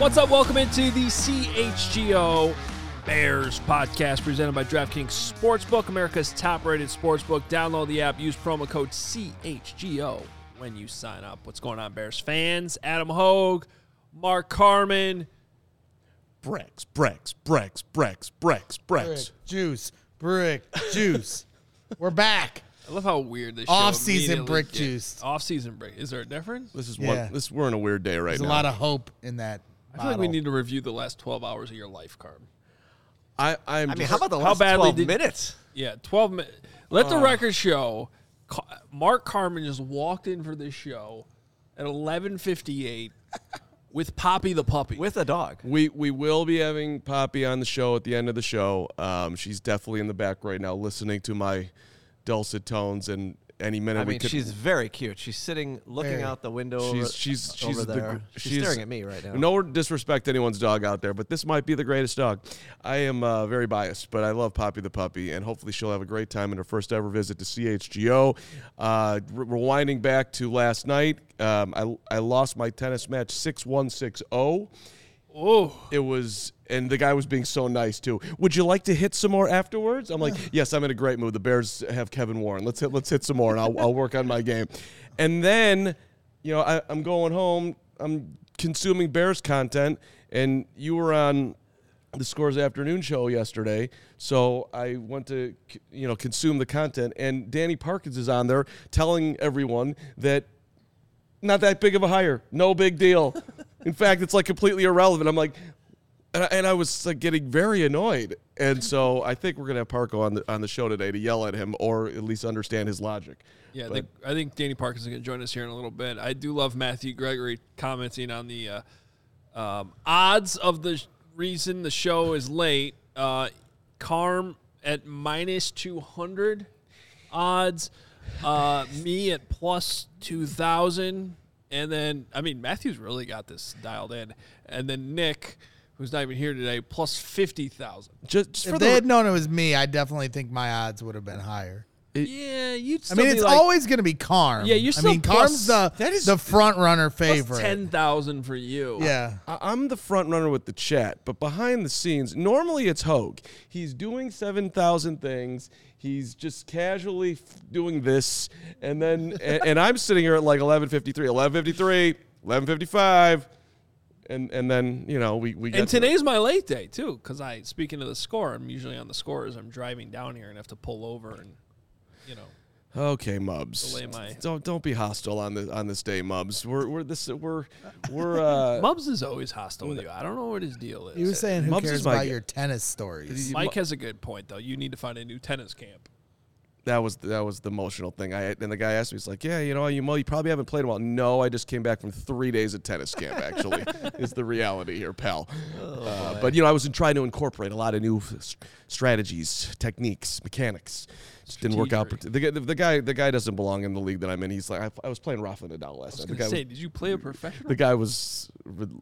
What's up? Welcome into the CHGO Bears podcast presented by DraftKings Sportsbook, America's top-rated sportsbook. Download the app. Use promo code CHGO when you sign up. What's going on, Bears fans? Adam Hogue, Mark Carmen. Brex. Brick juice. We're back. I love how weird this off-season brick juice. Off-season brick. Is there a difference? This is we're on a weird day right now. There's a lot of hope in that. I feel like we need to review the last 12 hours of your life, Carm. How about the last 12 minutes? Yeah, 12 minutes. Let the record show, Mark Carmen just walked in for this show at 11:58 with Poppy the puppy. With a dog. We will be having Poppy on the show at the end of the show. She's definitely in the back right now listening to my dulcet tones and any minute we could. She's very cute. She's sitting, looking out the window. She's staring at me right now. No disrespect to anyone's dog out there, but this might be the greatest dog. I am very biased, but I love Poppy the puppy, and hopefully she'll have a great time in her first ever visit to CHGO. Rewinding back to last night, I lost my tennis match 6-1, 6-0. Oh, it was. And the guy was being so nice, too. Would you like to hit some more afterwards? I'm like, yes, I'm in a great mood. The Bears have Kevin Warren. Let's hit some more, and I'll work on my game. And then, you know, I'm going home. I'm consuming Bears content, and you were on the Scores Afternoon show yesterday, so I went to, you know, consume the content. And Danny Parkins is on there telling everyone that not that big of a hire. No big deal. In fact, it's, like, completely irrelevant. I'm like... And I was like, getting very annoyed. And so I think we're going to have Parko on the show today to yell at him or at least understand his logic. Yeah, I think Danny Parkins is going to join us here in a little bit. I do love Matthew Gregory commenting on the odds of the reason the show is late. Carm at minus 200 odds. Me at plus 2,000. And then, I mean, Matthew's really got this dialed in. And then Nick... who's not even here today, plus 50,000. If they had known it was me, I definitely think my odds would have been higher. It's like, always going to be Carm. Yeah, you're still Carm's the front runner favorite. Plus 10,000 for you. Yeah. I'm the front runner with the chat, but behind the scenes, normally it's Hogue. He's doing 7,000 things. He's just casually doing this, and then and I'm sitting here at like 11:53, 11:55. And then, you know, we get. And today's my late day, too, because speaking of the score, I'm usually on the scores. I'm driving down here and have to pull over and, you know. Okay, Mubs. Delay my... Don't be hostile on this day, Mubs. Mubs is always hostile with you. I don't know what his deal is. He was saying who Mubs cares about your tennis stories. Mike has a good point, though. You need to find a new tennis camp. That was the emotional thing. And the guy asked me, he's like, yeah, you know, you probably haven't played a while. No, I just came back from 3 days of tennis camp, actually, is the reality here, pal. But, you know, I was trying to incorporate a lot of new strategies, techniques, mechanics. Just didn't work out. The guy doesn't belong in the league that I'm in. He's like, I was playing Rafael Nadal last night. Did you play a professional? The guy was,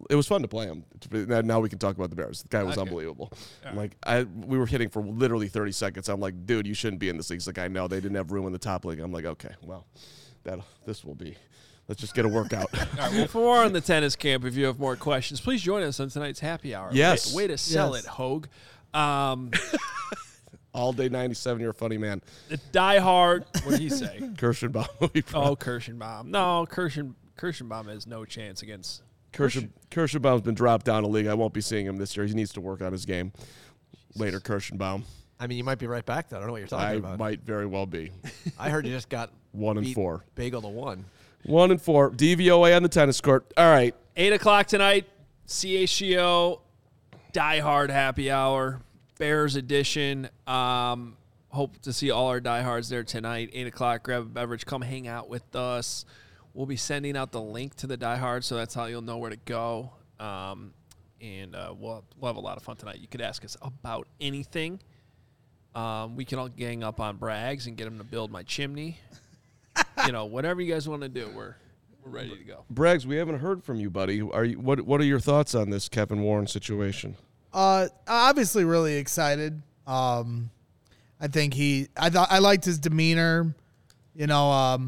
it was fun to play him. Now we can talk about the Bears. The guy was unbelievable. Right. I'm like, we were hitting for literally 30 seconds. I'm like, dude, you shouldn't be in this league. He's like, I know, they didn't have room in the top league. I'm like, okay, well, this will be. Let's just get a workout. All right, well, for more on the tennis camp, if you have more questions, please join us on tonight's happy hour. Yes. Way to sell it, Hogue. All day 97, you're a funny man. Die hard. What did he say? Kirschenbaum. Kirschenbaum. No, Kirschenbaum has no chance against... Kirschenbaum's been dropped down a league. I won't be seeing him this year. He needs to work on his game. Jesus. Later, Kirschenbaum. I mean, you might be right back, though. I don't know what you're talking about. I might very well be. I heard you just got... 1-4. Bagel to 1. 1-4. DVOA on the tennis court. All right. 8 o'clock tonight. CHGO. Die hard happy hour. Bears edition. Hope to see all our diehards there tonight. 8 o'clock, grab a beverage. Come hang out with us. We'll be sending out the link to the diehard, so that's how you'll know where to go. We'll have a lot of fun tonight. You could ask us about anything. We can all gang up on Braggs and get him to build my chimney. You know, whatever you guys want to do, we're ready to go. Braggs, we haven't heard from you, buddy. What are your thoughts on this Kevin Warren situation? Obviously really excited. I liked his demeanor, you know,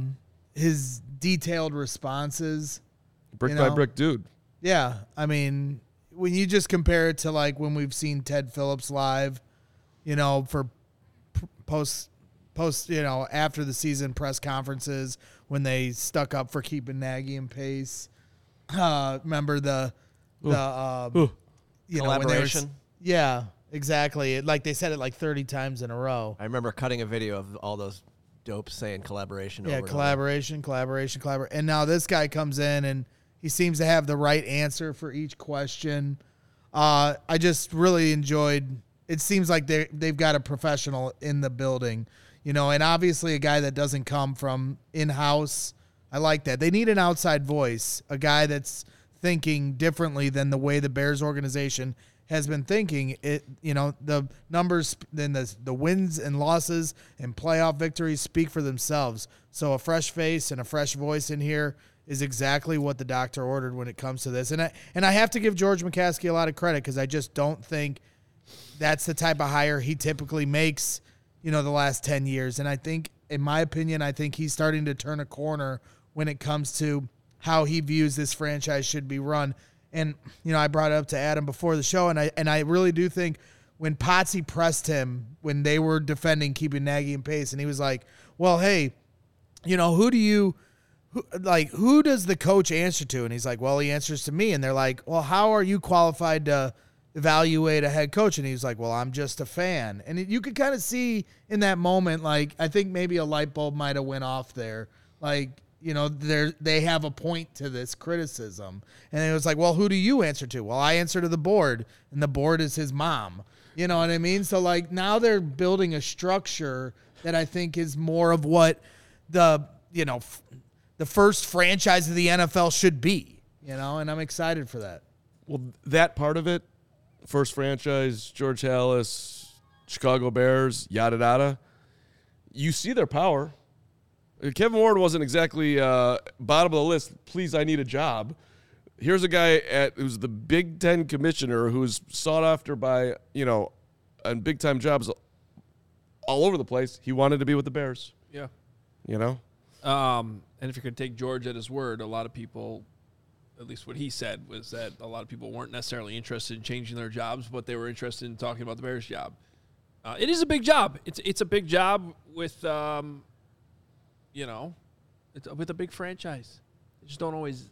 his detailed responses. Brick by brick dude. Yeah. I mean, when you just compare it to like when we've seen Ted Phillips live, you know, for post, you know, after the season press conferences when they stuck up for keeping Nagy and Pace. Remember the you know, when they were, yeah, exactly. It, like they said it like 30 times in a row. I remember cutting a video of all those dopes saying collaboration. Yeah, over collaboration. And now this guy comes in and he seems to have the right answer for each question. I just really enjoyed. It seems like they've got a professional in the building, you know, and obviously a guy that doesn't come from in-house. I like that. They need an outside voice, a guy that's thinking differently than the way the Bears organization has been thinking. It, you know, the numbers, then the wins and losses and playoff victories speak for themselves. So a fresh face and a fresh voice in here is exactly what the doctor ordered when it comes to this. And I have to give George McCaskey a lot of credit because I just don't think that's the type of hire he typically makes, you know, the last 10 years. And I think, in my opinion, I think he's starting to turn a corner when it comes to how he views this franchise should be run. And, you know, I brought it up to Adam before the show, and I really do think when Potsy pressed him when they were defending keeping Nagy and Pace, and he was like, well, hey, you know, who does the coach answer to? And he's like, well, he answers to me. And they're like, well, how are you qualified to evaluate a head coach? And he's like, well, I'm just a fan. And you could kind of see in that moment, like, I think maybe a light bulb might have went off there. Like, you know, they have a point to this criticism. And it was like, well, who do you answer to? Well, I answer to the board, and the board is his mom. You know what I mean? So, like, now they're building a structure that I think is more of what the, you know, the first franchise of the NFL should be, you know, and I'm excited for that. Well, that part of it, first franchise, George Halas, Chicago Bears, yada, yada, you see their power. Kevin Warren wasn't exactly bottom of the list. Please, I need a job. Here's a guy who's the Big Ten commissioner who's sought after by, you know, and big-time jobs all over the place. He wanted to be with the Bears. Yeah. You know? And if you're going to take George at his word, a lot of people, at least what he said, was that a lot of people weren't necessarily interested in changing their jobs, but they were interested in talking about the Bears' job. It is a big job. It's a big job with... you know, it's with a big franchise. They just don't always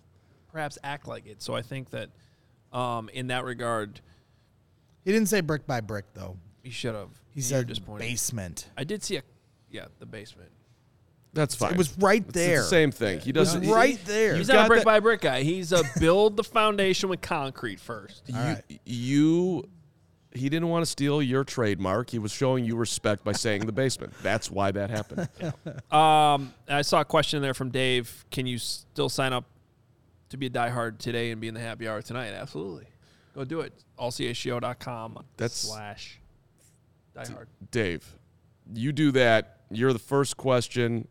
perhaps act like it. So I think that in that regard. He didn't say brick by brick, though. He should have. He said basement. I did see the basement. That's fine. It was right there. It's the same thing. Yeah. He doesn't. Right there. He's not a brick by brick guy. He's a build the foundation with concrete first. He didn't want to steal your trademark. He was showing you respect by saying the basement. That's why that happened. Yeah. I saw a question there from Dave. Can you still sign up to be a diehard today and be in the happy hour tonight? Absolutely. Go do it. allchgo.com/diehard. Dave, you do that. You're the first question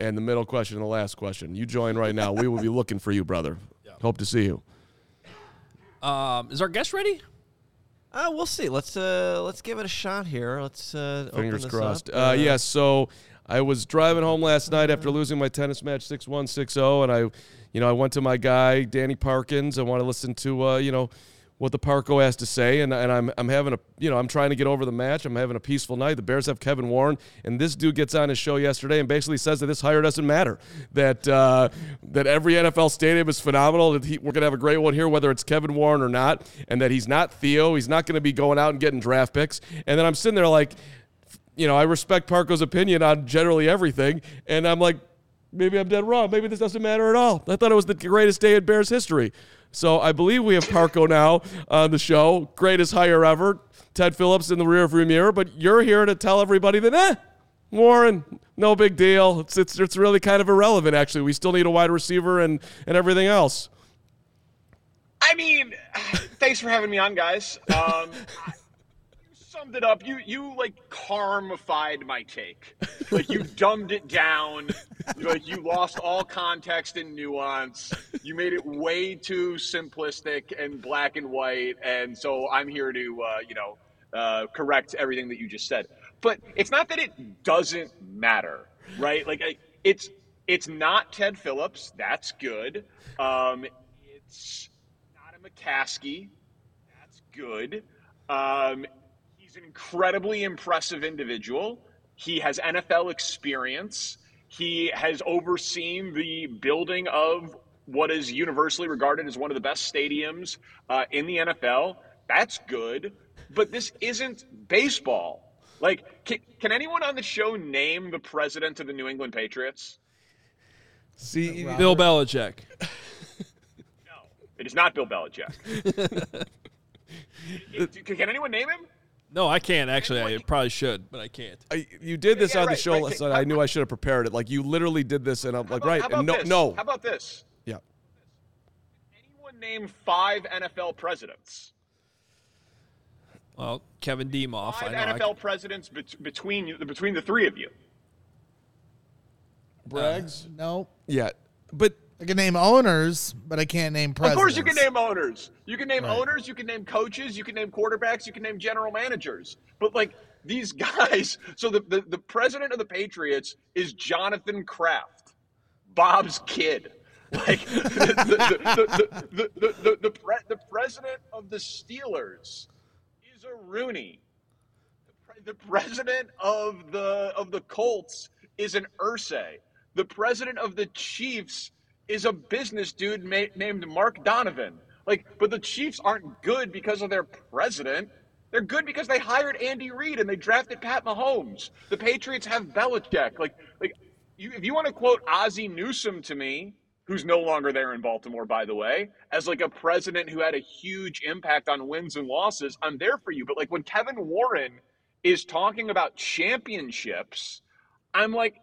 and the middle question and the last question. You join right now. We will be looking for you, brother. Yeah. Hope to see you. Is our guest ready? We'll see. Let's give it a shot here. Let's fingers crossed. Yeah, so I was driving home last night after losing my tennis match 6-1, 6-0, and I went to my guy Danny Parkins. I want to listen to you know, what the Parco has to say, and I'm having a, you know, I'm trying to get over the match. I'm having a peaceful night. The Bears have Kevin Warren, and this dude gets on his show yesterday and basically says that this hire doesn't matter. That every NFL stadium is phenomenal. That we're gonna have a great one here, whether it's Kevin Warren or not, and that he's not Theo. He's not gonna be going out and getting draft picks. And then I'm sitting there like, you know, I respect Parco's opinion on generally everything, and I'm like, maybe I'm dead wrong. Maybe this doesn't matter at all. I thought it was the greatest day in Bears history. So I believe we have Parco now on the show. Greatest hire ever. Ted Phillips in the rearview mirror. But you're here to tell everybody that, Warren, no big deal. It's really kind of irrelevant, actually. We still need a wide receiver and everything else. I mean, thanks for having me on, guys. You summed it up. You like, carmified my take. Like, you dumbed it down. Like, you lost all context and nuance. You made it way too simplistic and black and white. And so I'm here to, correct everything that you just said. But it's not that it doesn't matter, right? Like, it's not Ted Phillips. That's good. It's not a McCaskey. good. He's an incredibly impressive individual. He has NFL experience. He has overseen the building of what is universally regarded as one of the best stadiums in the NFL. That's good. But this isn't baseball. Like, can anyone on the show name the president of the New England Patriots? See, Bill Belichick. No, it is not Bill Belichick. Can anyone name him? No, I can't, actually. I probably should, but I can't. You did this on the show last night. I knew I should have prepared it. Like, you literally did this, and I'm like, right. How about this? Yeah. Can anyone name 5 NFL presidents? Well, Kevin Demoff. 5 NFL presidents between the three of you. Braggs? No. Yeah, but I can name owners, but I can't name presidents. Of course you can name owners. You can name owners, you can name coaches, you can name quarterbacks, you can name general managers. But, like, these guys – so the president of the Patriots is Jonathan Kraft, Bob's kid. Like, the president of the Steelers is a Rooney. The president of the Colts is an Irsay. The president of the Chiefs is a business dude named Mark Donovan. Like, but the Chiefs aren't good because of their president. They're good because they hired Andy Reid and they drafted Pat Mahomes. The Patriots have Belichick. If you want to quote Ozzie Newsome to me, who's no longer there in Baltimore, by the way, as like a president who had a huge impact on wins and losses, I'm there for you. But like when Kevin Warren is talking about championships, I'm like,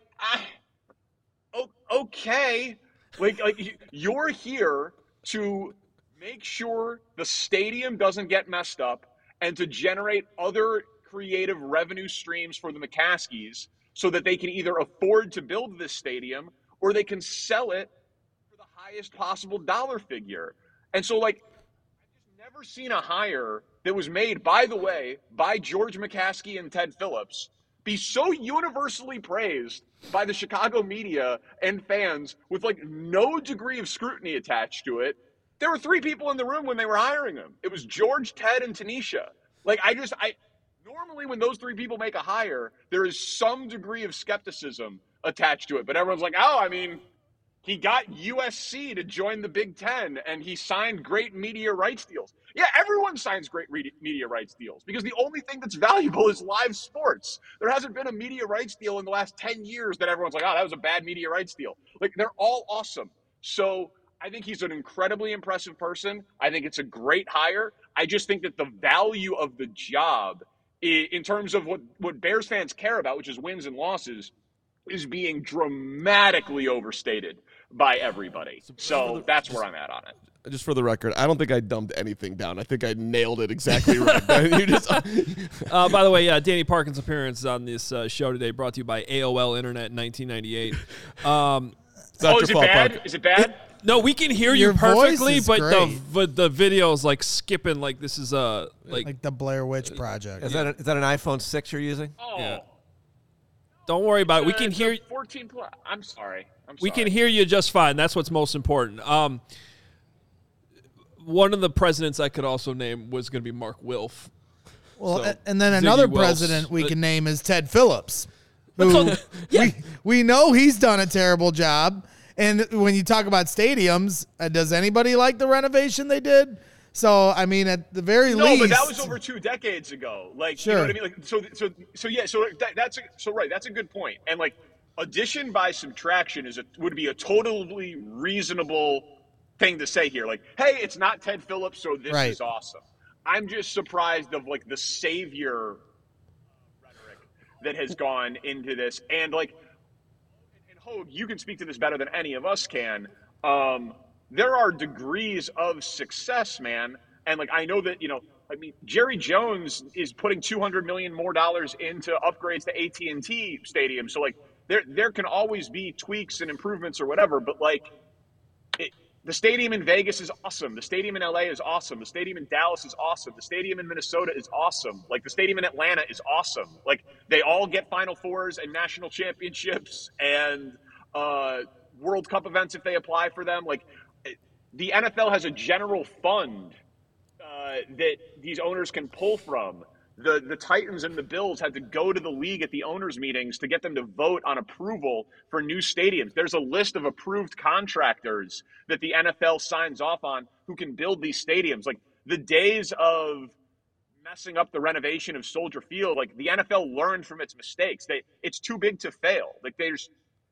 okay. Like you're here to make sure the stadium doesn't get messed up and to generate other creative revenue streams for the McCaskies so that they can either afford to build this stadium or they can sell it for the highest possible dollar figure. And so, like, I've just never seen a hire that was made, by the way, by George McCaskey and Ted Phillips be so universally praised by the Chicago media and fans with, like, no degree of scrutiny attached to it. There were 3 people in the room when they were hiring him. It was George, Ted, and Tanisha. Like, I normally when those 3 people make a hire, there is some degree of skepticism attached to it. But everyone's like, oh, I mean, he got USC to join the Big Ten, and he signed great media rights deals. Yeah, everyone signs great media rights deals because the only thing that's valuable is live sports. There hasn't been a media rights deal in the last 10 years that everyone's like, oh, that was a bad media rights deal. Like, they're all awesome. So I think he's an incredibly impressive person. I think it's a great hire. I just think that the value of the job in terms of what Bears fans care about, which is wins and losses, is being dramatically overstated by everybody. So that's where I'm at on it. Just for the record, I don't think I dumbed anything down. I think I nailed it exactly right. By the way, Danny Parkins' appearance on this show today brought to you by AOL Internet 1998. Is it bad? Parker. Is it bad? No, we can hear you perfectly, but the video is like skipping like this is like the Blair Witch Project. Is that an iPhone 6 you're using? Oh. Yeah. Don't worry about it. We can hear you. 14 plus. I'm sorry. We can hear you just fine. That's what's most important. One of the presidents I could also name was going to be Mark Wilf. Well, and then another president we can name is Ted Phillips. We know he's done a terrible job. And when you talk about stadiums, does anybody like the renovation they did? So, I mean, at the very least. No, but that was over 2 decades ago. Like, sure. You know what I mean? Like, right. That's a good point. And like, addition by subtraction would be a totally reasonable thing to say here. Like, hey, it's not Ted Phillips, so this is awesome. I'm just surprised of like the savior rhetoric that has gone into this. And like, and Hogue, you can speak to this better than any of us can. There are degrees of success, man. And, like, I know that, you know, I mean, Jerry Jones is putting $200 million more into upgrades to AT&T Stadium. So, like, there can always be tweaks and improvements or whatever. But, like, the stadium in Vegas is awesome. The stadium in L.A. is awesome. The stadium in Dallas is awesome. The stadium in Minnesota is awesome. Like, the stadium in Atlanta is awesome. Like, they all get Final Fours and national championships and World Cup events if they apply for them. Like, the NFL has a general fund that these owners can pull from. The Titans and the Bills had to go to the league at the owners' meetings to get them to vote on approval for new stadiums. There's a list of approved contractors that the NFL signs off on who can build these stadiums. Like, the days of messing up the renovation of Soldier Field, like, the NFL learned from its mistakes. It's too big to fail. Like, there's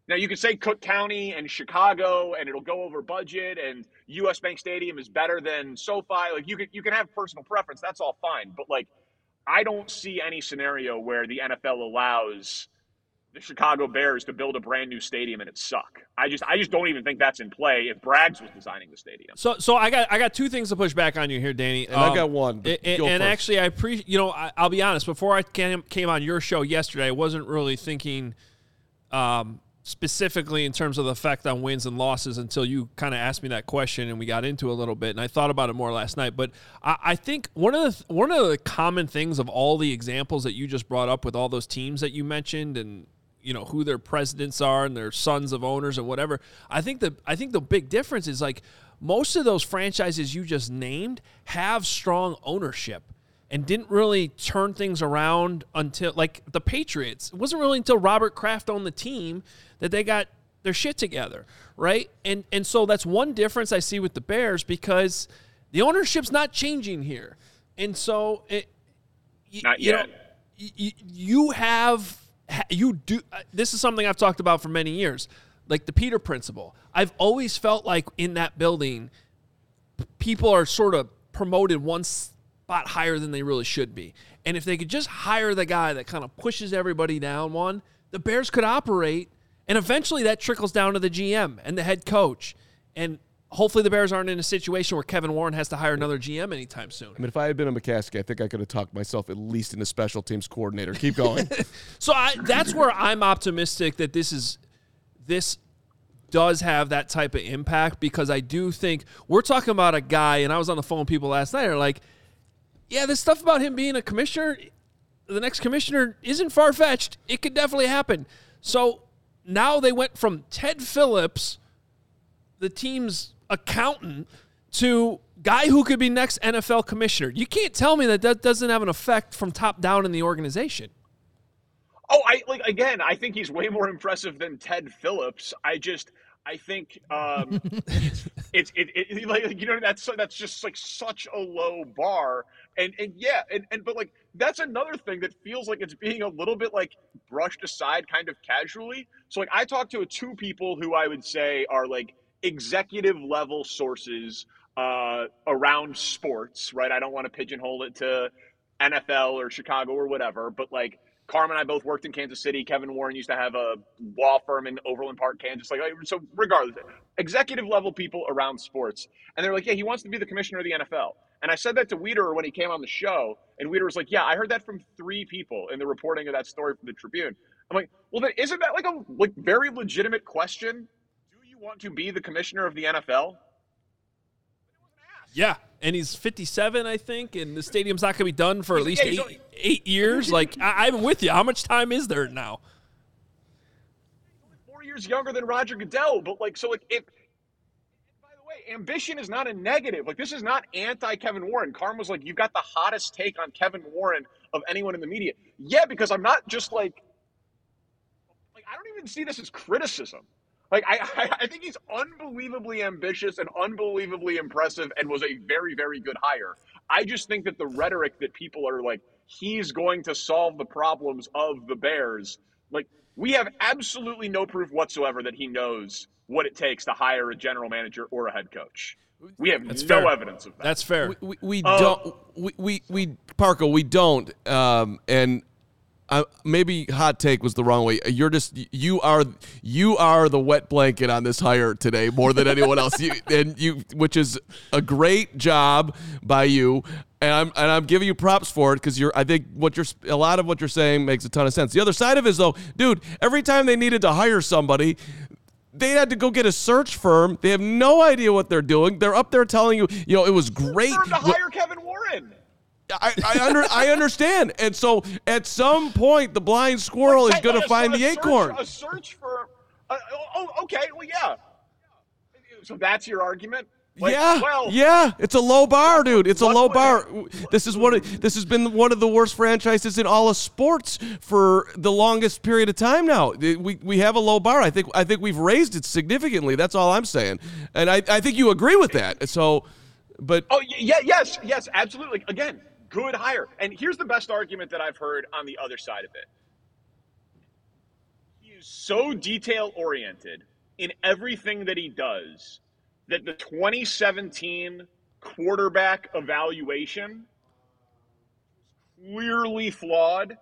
now, you can say Cook County and Chicago and it'll go over budget and U.S. Bank Stadium is better than SoFi. Like, you can have personal preference. That's all fine. But, like, I don't see any scenario where the NFL allows the Chicago Bears to build a brand new stadium and it suck. I just don't even think that's in play if Braggs was designing the stadium. So I got two things to push back on you here, Danny. And I've got one. And actually, I appreciate, you know, I'll be honest, before I came on your show yesterday, I wasn't really thinking specifically in terms of the effect on wins and losses until you kind of asked me that question and we got into it a little bit, and I thought about it more last night. But I think one of the common things of all the examples that you just brought up with all those teams that you mentioned and, you know, who their presidents are and their sons of owners and whatever, I think the big difference is, like, most of those franchises you just named have strong ownership and didn't really turn things around until, like, the Patriots. It wasn't really until Robert Kraft owned the team that they got their shit together, right? And so that's one difference I see with the Bears, because the ownership's not changing here. And so this is something I've talked about for many years, like the Peter principle. I've always felt like in that building, people are sort of promoted once lot higher than they really should be. And if they could just hire the guy that kind of pushes everybody down one, the Bears could operate, and eventually that trickles down to the GM and the head coach. And hopefully the Bears aren't in a situation where Kevin Warren has to hire another GM anytime soon. I mean, if I had been a McCaskey, I think I could have talked myself at least into special teams coordinator. Keep going. So that's where I'm optimistic that this does have that type of impact, because I do think we're talking about a guy, and I was on the phone with people last night, are like, yeah, this stuff about him being a commissioner, the next commissioner, isn't far-fetched. It could definitely happen. So now they went from Ted Phillips, the team's accountant, to guy who could be next NFL commissioner. You can't tell me that doesn't have an effect from top down in the organization. Oh, I think he's way more impressive than Ted Phillips. I think it's like, you know, that's just like such a low bar. But like, that's another thing that feels like it's being a little bit like brushed aside kind of casually. So like, I talked to two people who I would say are like executive level sources around sports, right? I don't want to pigeonhole it to NFL or Chicago or whatever, but like, Carm and I both worked in Kansas City. Kevin Warren used to have a law firm in Overland Park, Kansas. Like, so regardless, executive level people around sports. And they're like, yeah, he wants to be the commissioner of the NFL. And I said that to Weider when he came on the show. And Weider was like, yeah, I heard that from three people in the reporting of that story from the Tribune. I'm like, well, then isn't that like a like very legitimate question? Do you want to be the commissioner of the NFL? Yeah. And he's 57, I think, and the stadium's not going to be done for at least eight years. Like, I'm with you. How much time is there now? 4 years younger than Roger Goodell. But, like, so, like, if – by the way, ambition is not a negative. Like, this is not anti-Kevin Warren. Carm was like, you've got the hottest take on Kevin Warren of anyone in the media. Yeah, because I'm not just, like, I don't even see this as criticism. Like, I think he's unbelievably ambitious and unbelievably impressive and was a very, very good hire. I just think that the rhetoric that people are like, he's going to solve the problems of the Bears. Like, we have absolutely no proof whatsoever that he knows what it takes to hire a general manager or a head coach. We have no evidence of that. That's fair. We don't. And maybe hot take was the wrong way. You're just you are the wet blanket on this hire today more than anyone else. Which is a great job by you, and I'm giving you props for it, because a lot of what you're saying makes a ton of sense. The other side of it is, though, dude, every time they needed to hire somebody, they had to go get a search firm. They have no idea what they're doing. They're up there telling you, you know, it was great to hire Kevin Warren. I understand. And so at some point, the blind squirrel is going to find the acorn. A search for – oh, okay. Well, yeah. So that's your argument? Like, yeah, it's a low bar, dude. It's a low bar. This has been one of the worst franchises in all of sports for the longest period of time now. We have a low bar. I think we've raised it significantly. That's all I'm saying, and I think you agree with that. So, but yes, absolutely. Again, good hire. And here's the best argument that I've heard on the other side of it. He is so detail oriented in everything that he does that the 2017 quarterback evaluation clearly flawed.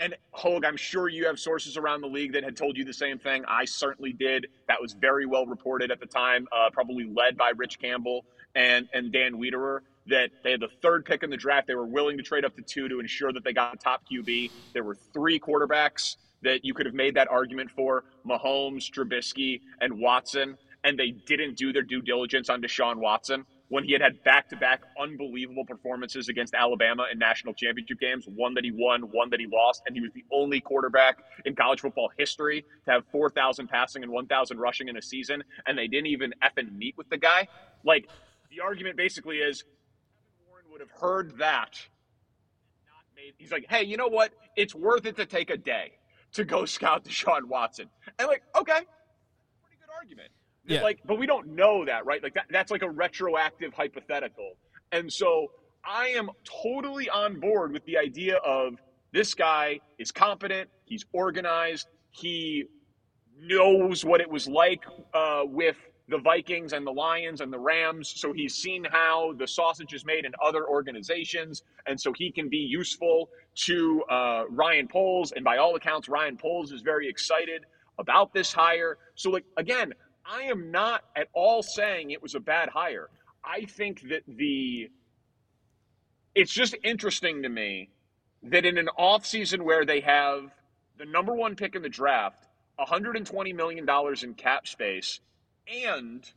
And, Hogue, I'm sure you have sources around the league that had told you the same thing. I certainly did. That was very well reported at the time, probably led by Rich Campbell and Dan Wiederer, that they had the third pick in the draft. They were willing to trade up to 2 to ensure that they got the top QB. There were 3 quarterbacks that you could have made that argument for, Mahomes, Trubisky, and Watson, and they didn't do their due diligence on Deshaun Watson when he had back-to-back unbelievable performances against Alabama in national championship games, one that he won, one that he lost, and he was the only quarterback in college football history to have 4,000 passing and 1,000 rushing in a season, and they didn't even effing meet with the guy. Like, the argument basically is Kevin Warren would have heard that. He's like, hey, you know what? It's worth it to take a day to go scout Deshaun Watson. And like, okay, pretty good argument. Yeah. Like, but we don't know that, right? Like that's like a retroactive hypothetical. And so I am totally on board with the idea of this guy is competent. He's organized. He knows what it was like with the Vikings and the Lions and the Rams. So he's seen how the sausage is made in other organizations. And so he can be useful to Ryan Poles. And by all accounts, Ryan Poles is very excited about this hire. So like, again, I am not at all saying it was a bad hire. I think that it's just interesting to me that in an offseason where they have the number one pick in the draft, $120 million in cap space, and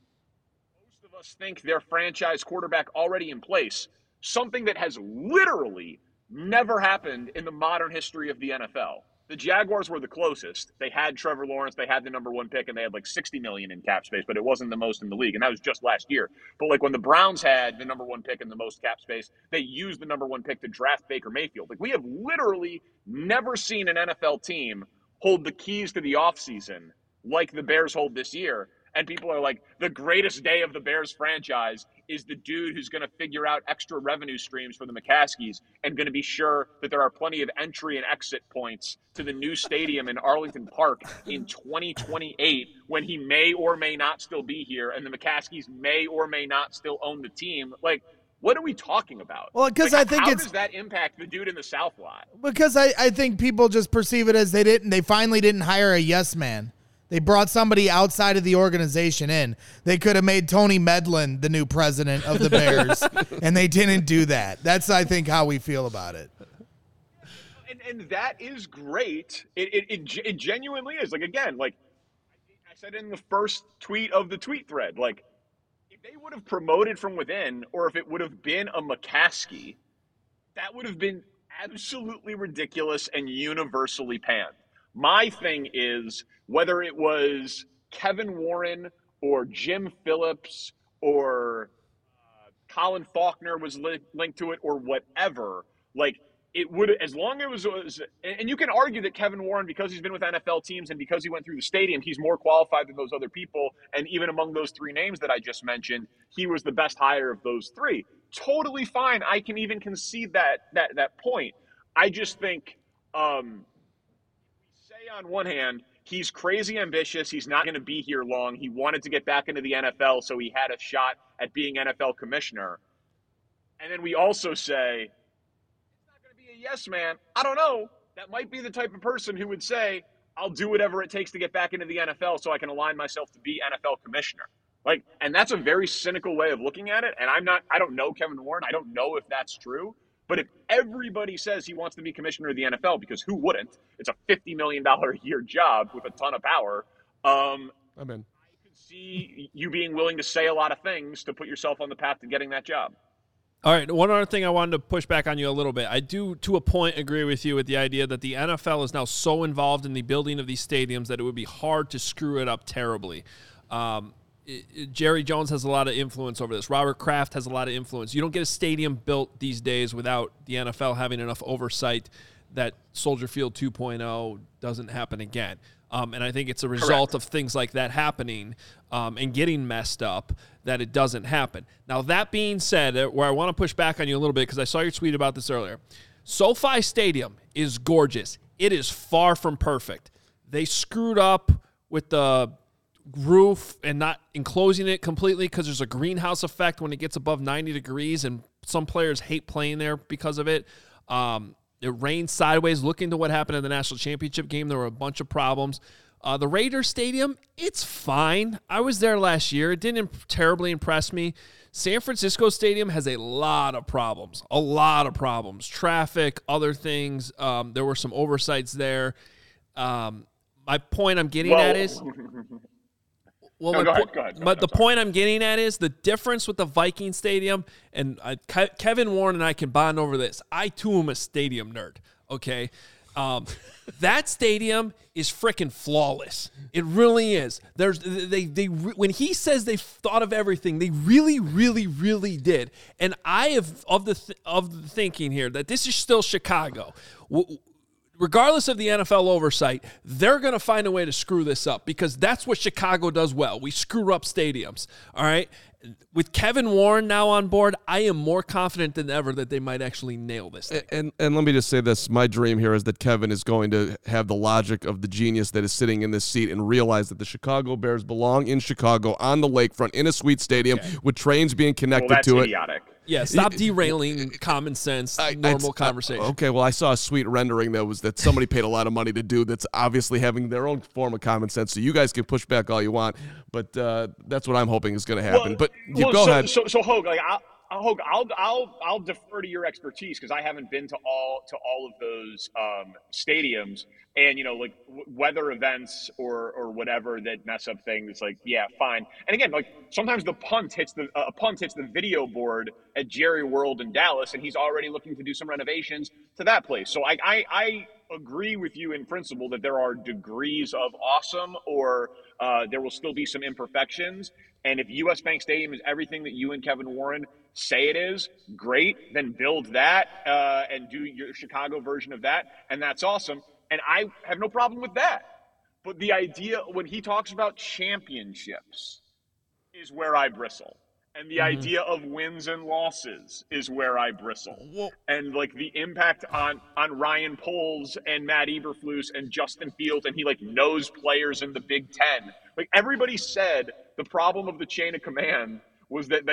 most of us think their franchise quarterback already in place, something that has literally never happened in the modern history of the NFL. The Jaguars were the closest. They had Trevor Lawrence. They had the number one pick, and they had like $60 million in cap space, but it wasn't the most in the league, and that was just last year. But like when the Browns had the number one pick and the most cap space, they used the number one pick to draft Baker Mayfield. Like we have literally never seen an NFL team hold the keys to the offseason like the Bears hold this year, and people are like, the greatest day of the Bears franchise is the dude who's going to figure out extra revenue streams for the McCaskies and going to be sure that there are plenty of entry and exit points to the new stadium in Arlington Park in 2028 when he may or may not still be here and the McCaskies may or may not still own the team. Like, what are we talking about? Well, because like, I think how does that impact the dude in the South lot? Because I think people just perceive it as they finally didn't hire a yes man. They brought somebody outside of the organization in. They could have made Tony Medlin the new president of the Bears, and they didn't do that. That's, I think, how we feel about it. And that is great. It genuinely is. Like, again, like I said in the first tweet of the tweet thread, like if they would have promoted from within or if it would have been a McCaskey, that would have been absolutely ridiculous and universally panned. My thing is whether it was Kevin Warren or Jim Phillips or Colin Faulkner was linked to it or whatever, like it would, as long as it was, and you can argue that Kevin Warren, because he's been with NFL teams and because he went through the stadium, he's more qualified than those other people. And even among those 3 names that I just mentioned, he was the best hire of those 3. Totally fine. I can even concede that point. I just think, on one hand, he's crazy ambitious. He's not going to be here long. He wanted to get back into the NFL, so he had a shot at being NFL commissioner. And then we also say, it's not going to be a yes man. I don't know. That might be the type of person who would say, I'll do whatever it takes to get back into the NFL so I can align myself to be NFL commissioner. Like, and that's a very cynical way of looking at it. And I don't know Kevin Warren. I don't know if that's true. But if everybody says he wants to be commissioner of the NFL, because who wouldn't? It's a $50 million a year job with a ton of power. I'm in. I could see you being willing to say a lot of things to put yourself on the path to getting that job. All right, one other thing I wanted to push back on you a little bit. I do, to a point, agree with you with the idea that the NFL is now so involved in the building of these stadiums that it would be hard to screw it up terribly. Jerry Jones has a lot of influence over this. Robert Kraft has a lot of influence. You don't get a stadium built these days without the NFL having enough oversight that Soldier Field 2.0 doesn't happen again. And I think it's a result of things like that happening and getting messed up that it doesn't happen. Now, that being said, where I want to push back on you a little bit, because I saw your tweet about this earlier. SoFi Stadium is gorgeous. It is far from perfect. They screwed up with the roof and not enclosing it completely because there's a greenhouse effect when it gets above 90 degrees, and some players hate playing there because of it. It rained sideways. Look into what happened in the national championship game. There were a bunch of problems. The Raiders Stadium, it's fine. I was there last year. It didn't terribly impress me. San Francisco Stadium has a lot of problems, traffic, other things. There were some oversights there. My point I'm getting at is – But the point I'm getting at is the difference with the Viking Stadium, and Kevin Warren and I can bond over this. I, too, am a stadium nerd, okay? That stadium is freaking flawless. It really is. When he says they thought of everything, they really, really, really did. And I have of the thinking here that this is still Chicago. Regardless of the NFL oversight, they're going to find a way to screw this up because that's what Chicago does well. We screw up stadiums, all right? With Kevin Warren now on board, I am more confident than ever that they might actually nail this thing. And let me just say this. My dream here is that Kevin is going to have the logic of the genius that is sitting in this seat and realize that the Chicago Bears belong in Chicago on the lakefront in a sweet stadium with trains being connected to it. Idiotic. Yeah, stop derailing common sense, normal conversation. Okay, well, I saw a sweet rendering that somebody paid a lot of money to do that's obviously having their own form of common sense, so you guys can push back all you want, but that's what I'm hoping is going to happen. Go ahead. So Hogue, I'll defer to your expertise because I haven't been to all of those stadiums, and weather events or whatever that mess up things. Fine. And again, sometimes the punt hits the video board at Jerry World in Dallas, and he's already looking to do some renovations to that place. So I agree with you in principle that there are degrees of awesome, or there will still be some imperfections. And if U.S. Bank Stadium is everything that you and Kevin Warren say it is, great, then build that and do your Chicago version of that, and that's awesome. And I have no problem with that. But the idea, when he talks about championships, is where I bristle. And the idea of wins and losses is where I bristle. Whoa. And, the impact on Ryan Poles and Matt Eberflus and Justin Fields, and he, knows players in the Big Ten. Everybody said the problem of the chain of command was that,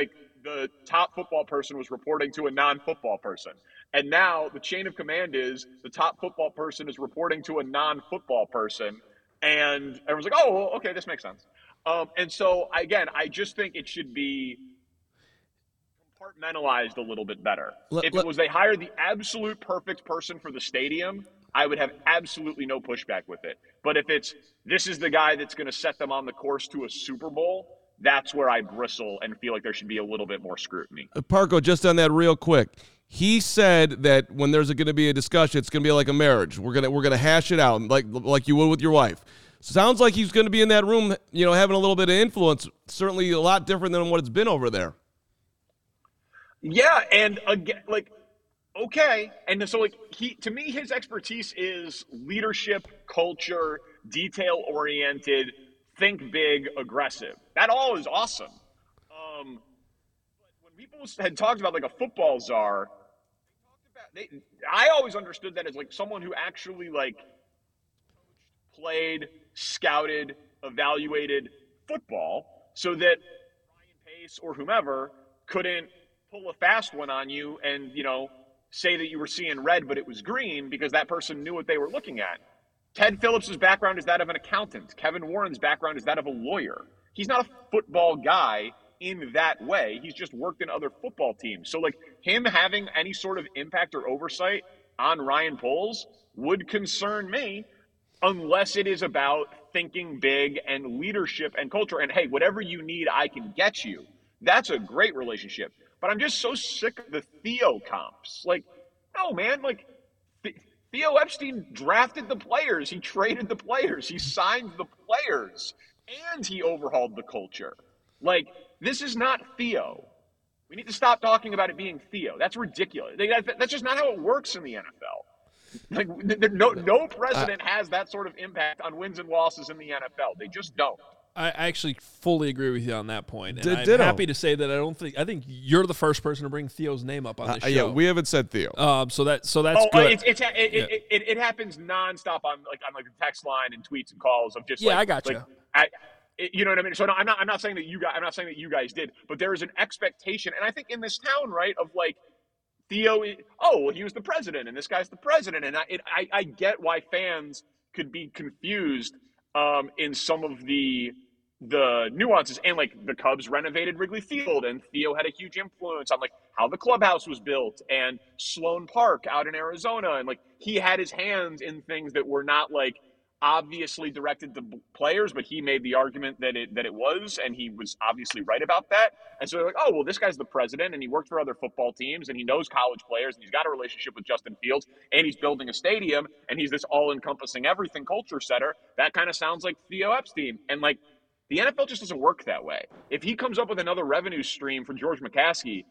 the top football person was reporting to a non-football person. And now the chain of command is the top football person is reporting to a non-football person. And everyone's like, oh, well, okay, this makes sense. And so, again, I just think it should be compartmentalized a little bit better. If it was they hired the absolute perfect person for the stadium, I would have absolutely no pushback with it. But if it's this is the guy that's going to set them on the course to a Super Bowl, that's where I bristle and feel like there should be a little bit more scrutiny. Parco, just on that real quick. He said that when there's going to be a discussion, it's going to be like a marriage. We're going to hash it out like you would with your wife. Sounds like he's going to be in that room, having a little bit of influence. Certainly a lot different than what it's been over there. Yeah, and again, okay. And so, to me, his expertise is leadership, culture, detail-oriented, think big, aggressive. That all is awesome. But when people had talked about, a football czar, I always understood that as, someone who actually, played, scouted, evaluated football so that Ryan Pace or whomever couldn't pull a fast one on you and, say that you were seeing red but it was green because that person knew what they were looking at. Ted Phillips' background is that of an accountant. Kevin Warren's background is that of a lawyer. He's not a football guy in that way. He's just worked in other football teams. So, him having any sort of impact or oversight on Ryan Poles would concern me, unless it is about thinking big and leadership and culture and, hey, whatever you need, I can get you. That's a great relationship. But I'm just so sick of the Theo comps. No, man, Theo Epstein drafted the players. He traded the players. He signed the players. And he overhauled the culture. Like, this is not Theo. We need to stop talking about it being Theo. That's ridiculous. That's just not how it works in the NFL. Like, no president has that sort of impact on wins and losses in the NFL. They just don't. I actually fully agree with you on that point. And I'm happy to say that I think you're the first person to bring Theo's name up on this show. Yeah, we haven't said Theo. So that's good. It happens nonstop on the text line and tweets and calls of just I got you. You know what I mean? So no, I'm not saying that you guys. I'm not saying that you guys did, but there is an expectation, and I think in this town, right, of like, Theo, he was the president, and this guy's the president. And I get why fans could be confused in some of the nuances. And, like, the Cubs renovated Wrigley Field, and Theo had a huge influence on, like, how the clubhouse was built and Sloan Park out in Arizona. And, like, he had his hands in things that were not, like, obviously directed to players, but he made the argument that it was, and he was obviously right about that. And so they're like, oh, well, this guy's the president, and he worked for other football teams, and he knows college players, and he's got a relationship with Justin Fields, and he's building a stadium, and he's this all-encompassing everything culture setter. That kind of sounds like Theo Epstein. And, like, the NFL just doesn't work that way. If he comes up with another revenue stream for George McCaskey,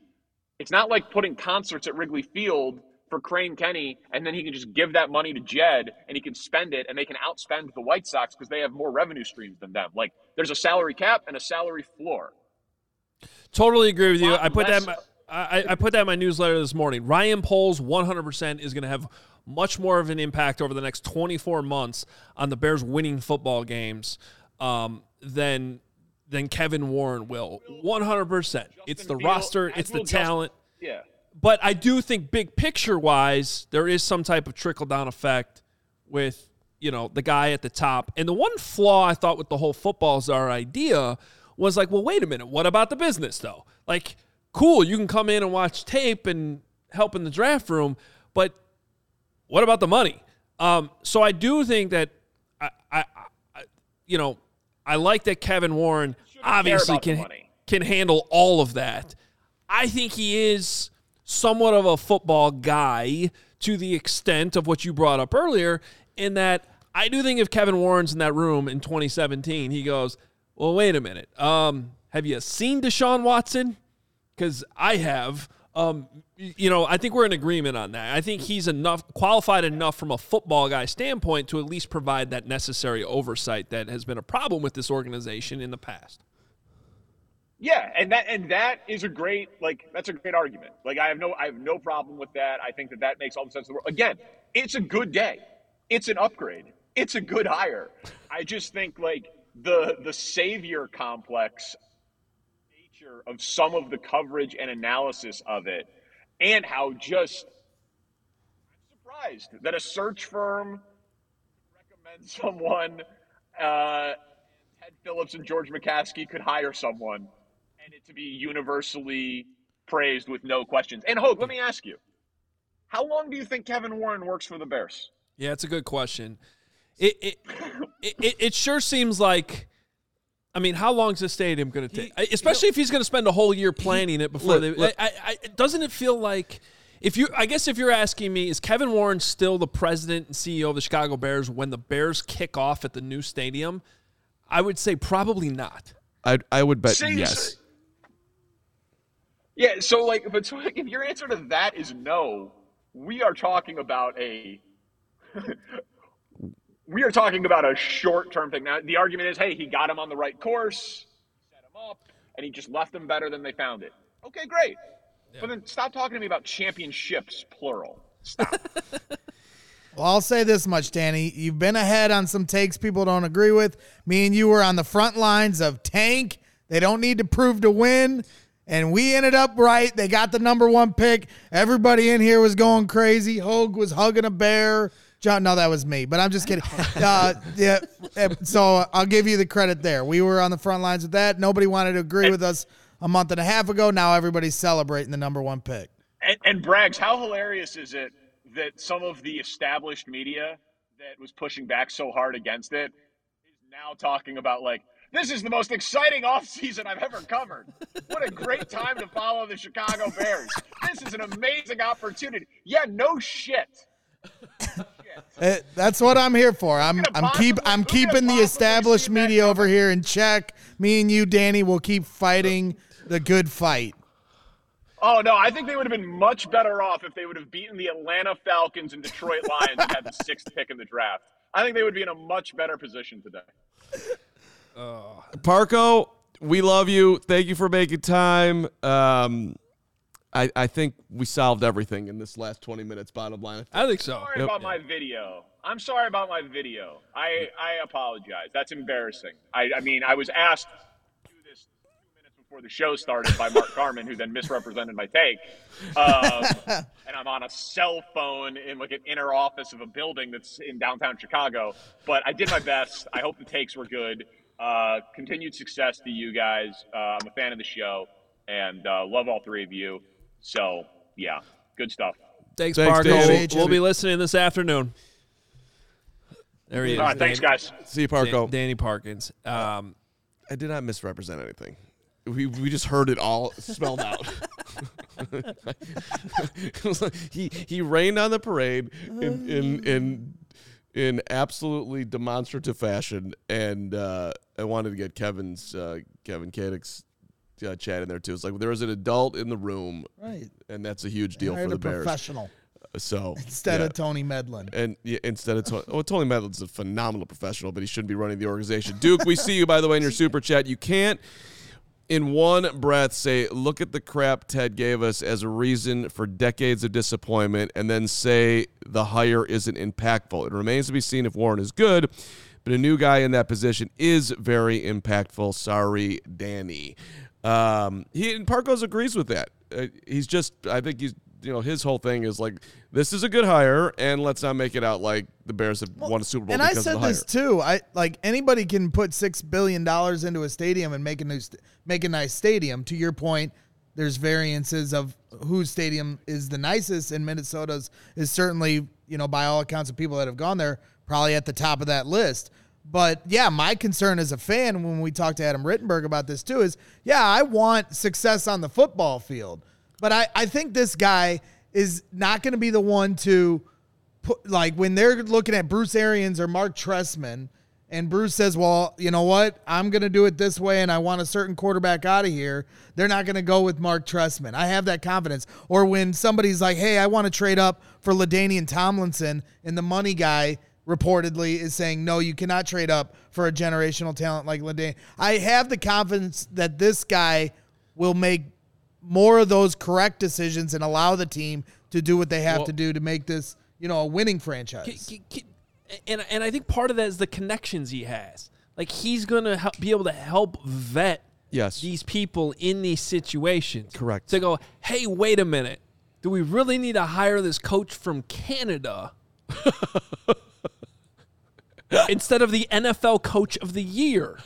it's not like putting concerts at Wrigley Field for Crane Kenny, and then he can just give that money to Jed, and he can spend it, and they can outspend the White Sox because they have more revenue streams than them. Like, there's a salary cap and a salary floor. Totally agree with you. I put that in my newsletter this morning. Ryan Poles, 100%, is going to have much more of an impact over the next 24 months on the Bears winning football games than Kevin Warren will. 100%. It's the roster. It's the talent. Yeah. But I do think big picture-wise, there is some type of trickle-down effect with, you know, the guy at the top. And the one flaw I thought with the whole football czar idea was like, well, wait a minute. What about the business, though? Like, cool, you can come in and watch tape and help in the draft room, but what about the money? So I do think that, I like that Kevin Warren obviously can handle all of that. I think he is somewhat of a football guy to the extent of what you brought up earlier, in that I do think if Kevin Warren's in that room in 2017, he goes, well, wait a minute. Have you seen Deshaun Watson? Because I have. I think we're in agreement on that. I think he's qualified enough from a football guy standpoint to at least provide that necessary oversight that has been a problem with this organization in the past. Yeah, and that is a great, like, that's a great argument. Like, I have no problem with that. I think that makes all the sense in the world. Again, it's a good day. It's an upgrade. It's a good hire. I just think, like, the savior complex nature of some of the coverage and analysis of it, and how just I'm surprised that a search firm recommends someone, Ted Phillips and George McCaskey could hire someone, and it to be universally praised with no questions. And Hope, let me ask you, how long do you think Kevin Warren works for the Bears? Yeah, it's a good question. It sure seems like, I mean, how long is this stadium going to take? Especially if he's going to spend a whole year planning it before doesn't it feel like, if you're asking me, is Kevin Warren still the president and CEO of the Chicago Bears when the Bears kick off at the new stadium? I would say probably not. I would bet yes. Yeah, so, like, if your answer to that is no, we are talking about a short-term thing. Now, the argument is, hey, he got him on the right course, set him up, and he just left them better than they found it. Okay, great. Yeah. But then stop talking to me about championships, plural. Stop. Well, I'll say this much, Danny. You've been ahead on some takes people don't agree with. Me and you were on the front lines of tank. They don't need to prove to win. And we ended up right. They got the number one pick. Everybody in here was going crazy. Hogue was hugging a bear. No, that was me, but I'm just kidding. Yeah. So I'll give you the credit there. We were on the front lines with that. Nobody wanted to agree with us a month and a half ago. Now everybody's celebrating the number one pick. And Braggs, how hilarious is it that some of the established media that was pushing back so hard against it is now talking about, like, this is the most exciting offseason I've ever covered. What a great time to follow the Chicago Bears. This is an amazing opportunity. Yeah, no shit. That's what I'm here for. I'm keeping the established media over here in check. Me and you, Danny, will keep fighting the good fight. Oh, no, I think they would have been much better off if they would have beaten the Atlanta Falcons and Detroit Lions and had the sixth pick in the draft. I think they would be in a much better position today. Parco, we love you. Thank you for making time. I think we solved everything in this last 20 minutes, bottom line. I think so. Sorry about my video. I'm sorry about my video. I apologize. That's embarrassing. I mean, I was asked to do this 2 minutes before the show started by Mark Carman, who then misrepresented my take. And I'm on a cell phone in like an inner office of a building that's in downtown Chicago. But I did my best. I hope the takes were good. Continued success to you guys. I'm a fan of the show and love all three of you. So, yeah, good stuff. Thanks Parco. We'll be listening this afternoon. There he is. All right, thanks, guys. See you, Parco. Danny Parkins. I did not misrepresent anything. We just heard it all spelled out. It was like he rained on the parade in absolutely demonstrative fashion, and I wanted to get Kevin Kadick's chat in there too. It's like there was an adult in the room, right? And that's a huge deal for the Bears. Professional. So instead of Tony Medlin, and instead of Tony Medlin's a phenomenal professional, but he shouldn't be running the organization. Duke, we see you by the way in your super chat. You can't in one breath say, "Look at the crap Ted gave us" as a reason for decades of disappointment, and then say the hire isn't impactful. It remains to be seen if Warren is good, but a new guy in that position is very impactful. Sorry, Danny. And Parkos agrees with that. I think he's, his whole thing is like, this is a good hire, and let's not make it out like the Bears have won a Super Bowl. And I said this too. Anybody can put $6 billion into a stadium and make a nice stadium. To your point, there's variances of whose stadium is the nicest, and Minnesota's is certainly, by all accounts of people that have gone there, probably at the top of that list. But, yeah, my concern as a fan when we talked to Adam Rittenberg about this too is, I want success on the football field. But I think this guy is not going to be the one to put, like, when they're looking at Bruce Arians or Mark Trestman and Bruce says, well, you know what, I'm going to do it this way and I want a certain quarterback out of here, they're not going to go with Mark Trestman. I have that confidence. Or when somebody's like, hey, I want to trade up for LaDainian Tomlinson and the money guy reportedly is saying, no, you cannot trade up for a generational talent like LaDainian. I have the confidence that this guy will make more of those correct decisions and allow the team to do what they have to do to make this, a winning franchise. And I think part of that is the connections he has. Like, he's going to be able to help vet these people in these situations. Correct. To go, hey, wait a minute. Do we really need to hire this coach from Canada? Instead of the NFL Coach of the Year,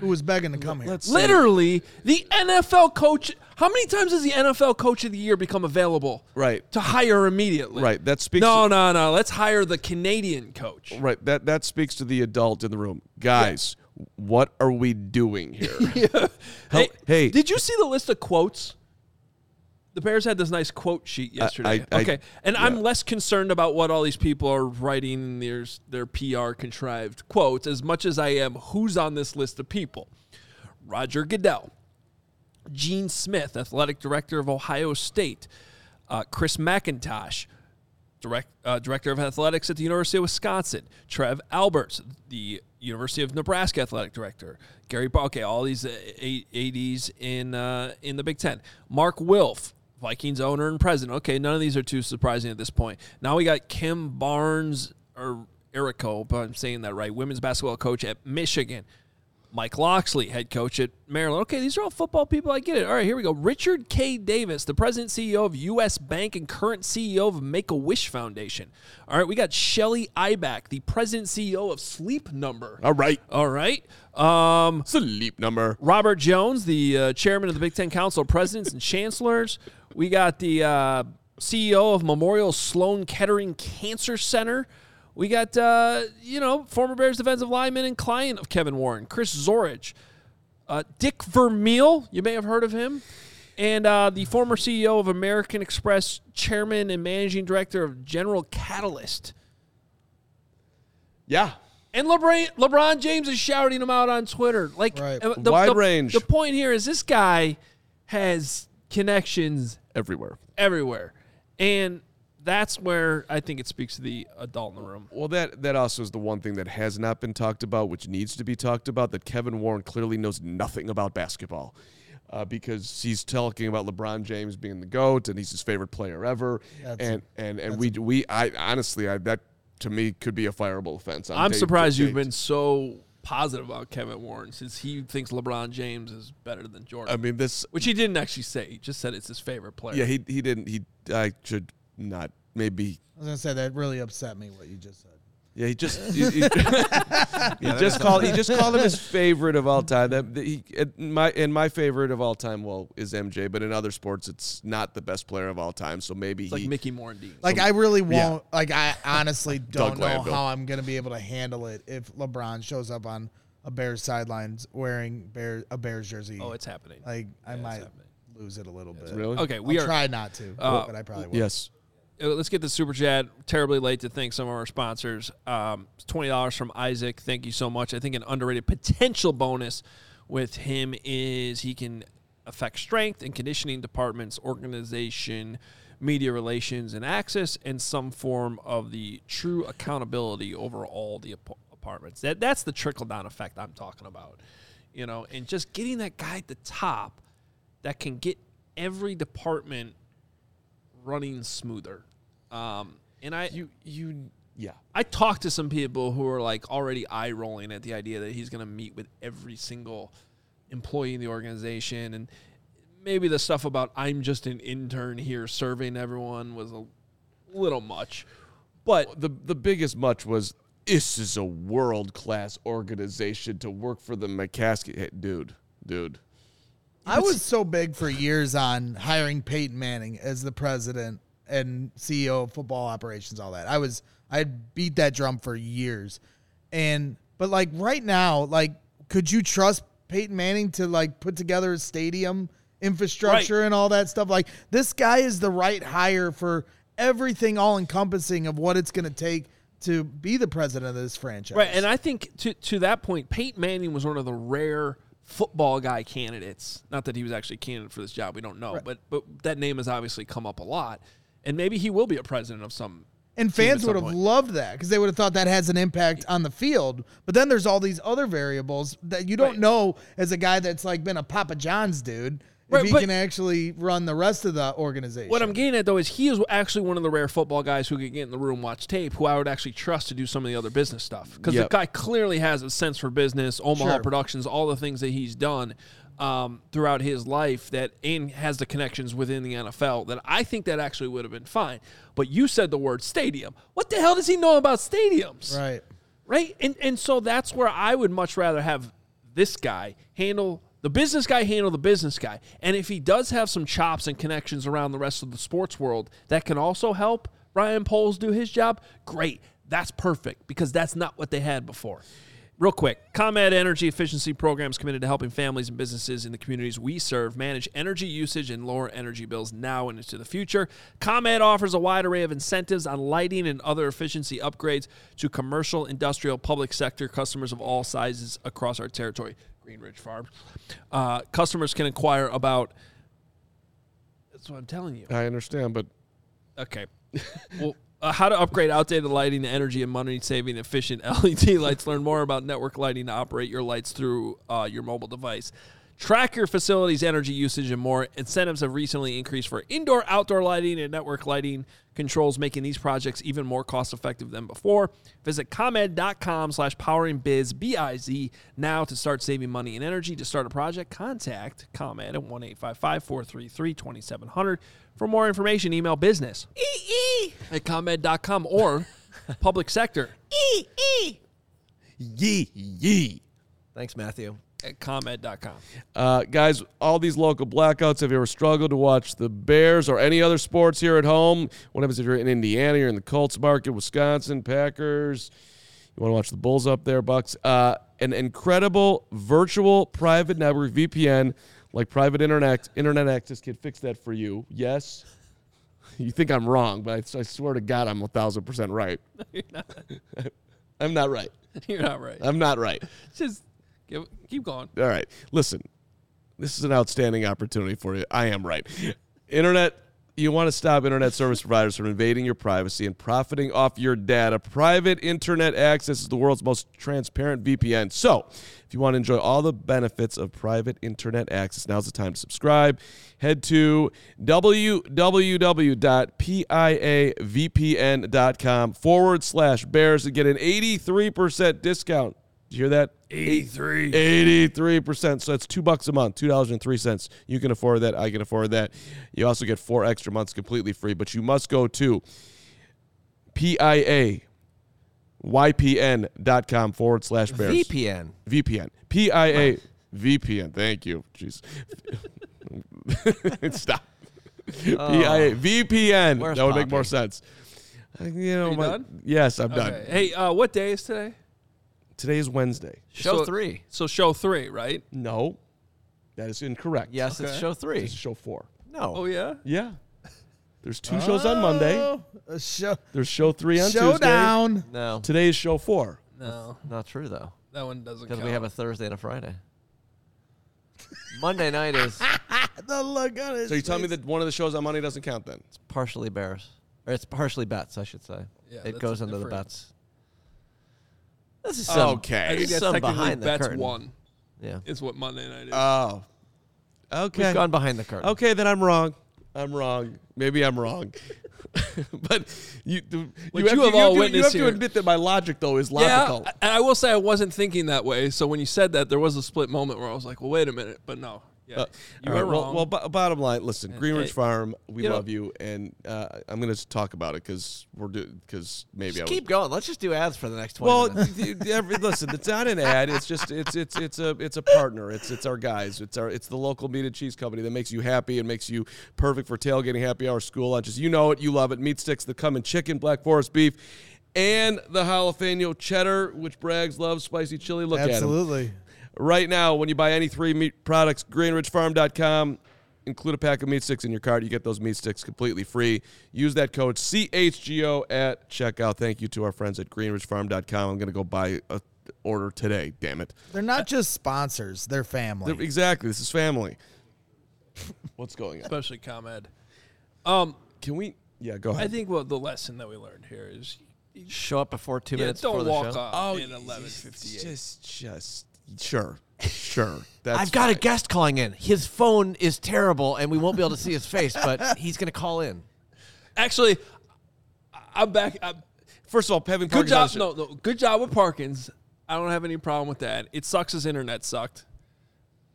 who was begging to come here. Literally, the NFL Coach. How many times does the NFL Coach of the Year become available? Right. To hire immediately. Right. That speaks. No. Let's hire the Canadian coach. Right. That speaks to the adult in the room, guys. Yeah. What are we doing here? Hey, did you see the list of quotes? The Bears had this nice quote sheet yesterday. I'm less concerned about what all these people are writing in their PR-contrived quotes as much as I am who's on this list of people. Roger Goodell, Gene Smith, Athletic Director of Ohio State, Chris McIntosh, Director of Athletics at the University of Wisconsin, Trev Alberts, the University of Nebraska Athletic Director, Gary Balke, all these ADs in the Big Ten, Mark Wilf, Vikings owner and president. Okay, none of these are too surprising at this point. Now we got Kim Barnes, or Errico, but I'm saying that right, women's basketball coach at Michigan. Mike Loxley, head coach at Maryland. Okay, these are all football people. I get it. All right, here we go. Richard K. Davis, the president and CEO of U.S. Bank and current CEO of Make-A-Wish Foundation. All right, we got Shelly Ibach, the president and CEO of Sleep Number. All right. Sleep Number. Robert Jones, the chairman of the Big Ten Council of Presidents and Chancellors. We got the CEO of Memorial Sloan Kettering Cancer Center. We got, former Bears defensive lineman and client of Kevin Warren, Chris Zorich, Dick Vermeil, you may have heard of him, and the former CEO of American Express, chairman and managing director of General Catalyst. Yeah. And LeBron James is shouting him out on Twitter. Like, right. Wide range. The point here is this guy has connections everywhere. Everywhere. And that's where I think it speaks to the adult in the room. Well, that also is the one thing that has not been talked about, which needs to be talked about, that Kevin Warren clearly knows nothing about basketball. Because he's talking about LeBron James being the GOAT and he's his favorite player ever, and honestly, that to me could be a fireable offense. I'm surprised you've been so positive about Kevin Warren since he thinks LeBron James is better than Jordan. I mean which he didn't actually say. He just said it's his favorite player. Yeah, he didn't. I was gonna say that really upset me what you just said. Yeah, he just called him his favorite of all time. My favorite of all time, well, is MJ. But in other sports, it's not the best player of all time. So maybe it's like Mickey Morandini. Like I really won't. Yeah. Like I honestly don't know how I'm gonna be able to handle it if LeBron shows up on a Bears sidelines wearing a Bears jersey. Oh, it's happening. Like I might lose it a little bit. Really? Okay, I'll try not to, but I probably will. Yes. Let's get the super chat. Terribly late to thank some of our sponsors. $20 from Isaac. Thank you so much. I think an underrated potential bonus with him is he can affect strength and conditioning departments, organization, media relations, and access, and some form of the true accountability over all the apartments. That's the trickle-down effect I'm talking about. You know, and just getting that guy at the top that can get every department running smoother. I talked to some people who are like already eye rolling at the idea that he's going to meet with every single employee in the organization, and maybe the stuff about I'm just an intern here serving everyone was a little much. But the biggest much was this is a world class organization to work for the McCaskey. Hey, dude. I was so big for years on hiring Peyton Manning as the president and CEO of football operations, all that. I beat that drum for years. But like right now, like, could you trust Peyton Manning to like put together a stadium infrastructure and all that stuff? Like this guy is the right hire for everything all encompassing of what it's going to take to be the president of this franchise. Right. And I think to that point, Peyton Manning was one of the rare football guy candidates. Not that he was actually a candidate for this job. We don't know. Right. But that name has obviously come up a lot. And maybe he will be a president of some. And fans would have loved that because they would have thought that has an impact on the field. But then there's all these other variables that you don't know as a guy that's like been a Papa John's dude. If he can actually run the rest of the organization. What I'm getting at, though, is he is actually one of the rare football guys who could get in the room, watch tape, who I would actually trust to do some of the other business stuff. Because the guy clearly has a sense for business, Omaha Productions, all the things that he's done throughout his life, and has the connections within the NFL that I think that actually would have been fine. But you said the word stadium. What the hell does he know about stadiums? Right? And so that's where I would much rather have this guy handle the business guy. And if he does have some chops and connections around the rest of the sports world that can also help Ryan Poles do his job, great. That's perfect because that's not what they had before. Real quick, ComEd Energy Efficiency Programs committed to helping families and businesses in the communities we serve manage energy usage and lower energy bills now and into the future. ComEd offers a wide array of incentives on lighting and other efficiency upgrades to commercial, industrial, public sector customers of all sizes across our territory. Green Ridge Farms. Customers can inquire about. That's what I'm telling you. I understand, but okay. Well, how to upgrade outdated lighting to energy and money-saving efficient LED lights. Learn more about network lighting to operate your lights through your mobile device. Track your facility's energy usage and more. Incentives have recently increased for indoor, outdoor lighting, and network lighting controls, making these projects even more cost-effective than before. Visit ComEd.com/poweringbiz, B-I-Z, now to start saving money and energy. To start a project, contact ComEd at 1-855-433-2700. For more information, email business at ComEd.com or public sector. Thanks, Matthew. At ComEd.com. Guys, all these local blackouts, have you ever struggled to watch the Bears or any other sports here at home? What happens if you're in Indiana, you're in the Colts market, Wisconsin, Packers, you want to watch the Bulls up there, Bucks? An incredible virtual private network, VPN, like private internet access can fix that for you. Yes? You think I'm wrong, but I swear to God I'm 1,000% right. You're not. I'm not right. You're not right. I'm not right. Just keep going. All right. Listen, this is an outstanding opportunity for you. I am right. Internet, you want to stop internet service providers from invading your privacy and profiting off your data. Private internet access is the world's most transparent VPN. So if you want to enjoy all the benefits of private internet access, now's the time to subscribe. Head to www.piavpn.com/bears and get an 83% discount. Did you hear that? 83%. So that's $2 a month, $2.03. You can afford that. I can afford that. You also get 4 extra months completely free, but you must go to piavpn.com/bears. VPN. PIAVPN. Thank you. Jeez. Stop. PIAVPN. That would Poppy? Make more sense. You know, done? Yes, I'm done. Hey, what day is today? Today is Wednesday. Show 3. So show 3, right? No. That is incorrect. Yes, okay. It's show 3. It's show 4. No. Oh, yeah? Yeah. There's 2 shows on Monday. There's show 3 on Tuesday. Showdown. No. Today is show 4. No. That's not true, though. That one doesn't count. Because we have a Thursday and a Friday. Monday night is... the look on his face. So you're telling me that one of the shows on Monday doesn't count, then? It's partially bears. Or it's partially bets, I should say. Yeah, it goes under the bets. This is some, okay. I think that's some behind the curtain. One. Yeah. It's what Monday night is. Oh. Okay. We've gone behind the curtain. Okay, then I'm wrong. Maybe I'm wrong. But you have to admit that my logic, though, is logical. Yeah, and I will say I wasn't thinking that way. So when you said that, there was a split moment where I was like, well, wait a minute. But no. Yeah, you were wrong. Well, bottom line, listen, Greenridge Farm, we love you, and I'm going to talk about it because maybe I keep going. Let's just do ads for the next 20 minutes. Listen, it's not an ad. It's just it's a partner. It's our guys. It's the local meat and cheese company that makes you happy and makes you perfect for tailgating, happy hour, school lunches. You know it. You love it. Meat sticks, the Cumin chicken, Black Forest beef. And the jalapeno cheddar, which Braggs loves, spicy chili. Look at him. Absolutely. Right now, when you buy any 3 meat products, greenridgefarm.com, include a pack of meat sticks in your cart. You get those meat sticks completely free. Use that code CHGO at checkout. Thank you to our friends at greenridgefarm.com. I'm going to go buy an order today, damn it. They're not just sponsors. They're family. Exactly. This is family. What's going on? Especially ComEd. Can we? Yeah, go ahead. I think the lesson that we learned here is show up before 2 minutes before the show. Don't walk off in 11:58. Just. Sure. That's I've got a guest calling in. His phone is terrible, and we won't be able to see his face, but he's going to call in. Actually, I'm back. First of all, Kevin Parkins. Good job. No. Good job with Parkins. I don't have any problem with that. It sucks his internet sucked.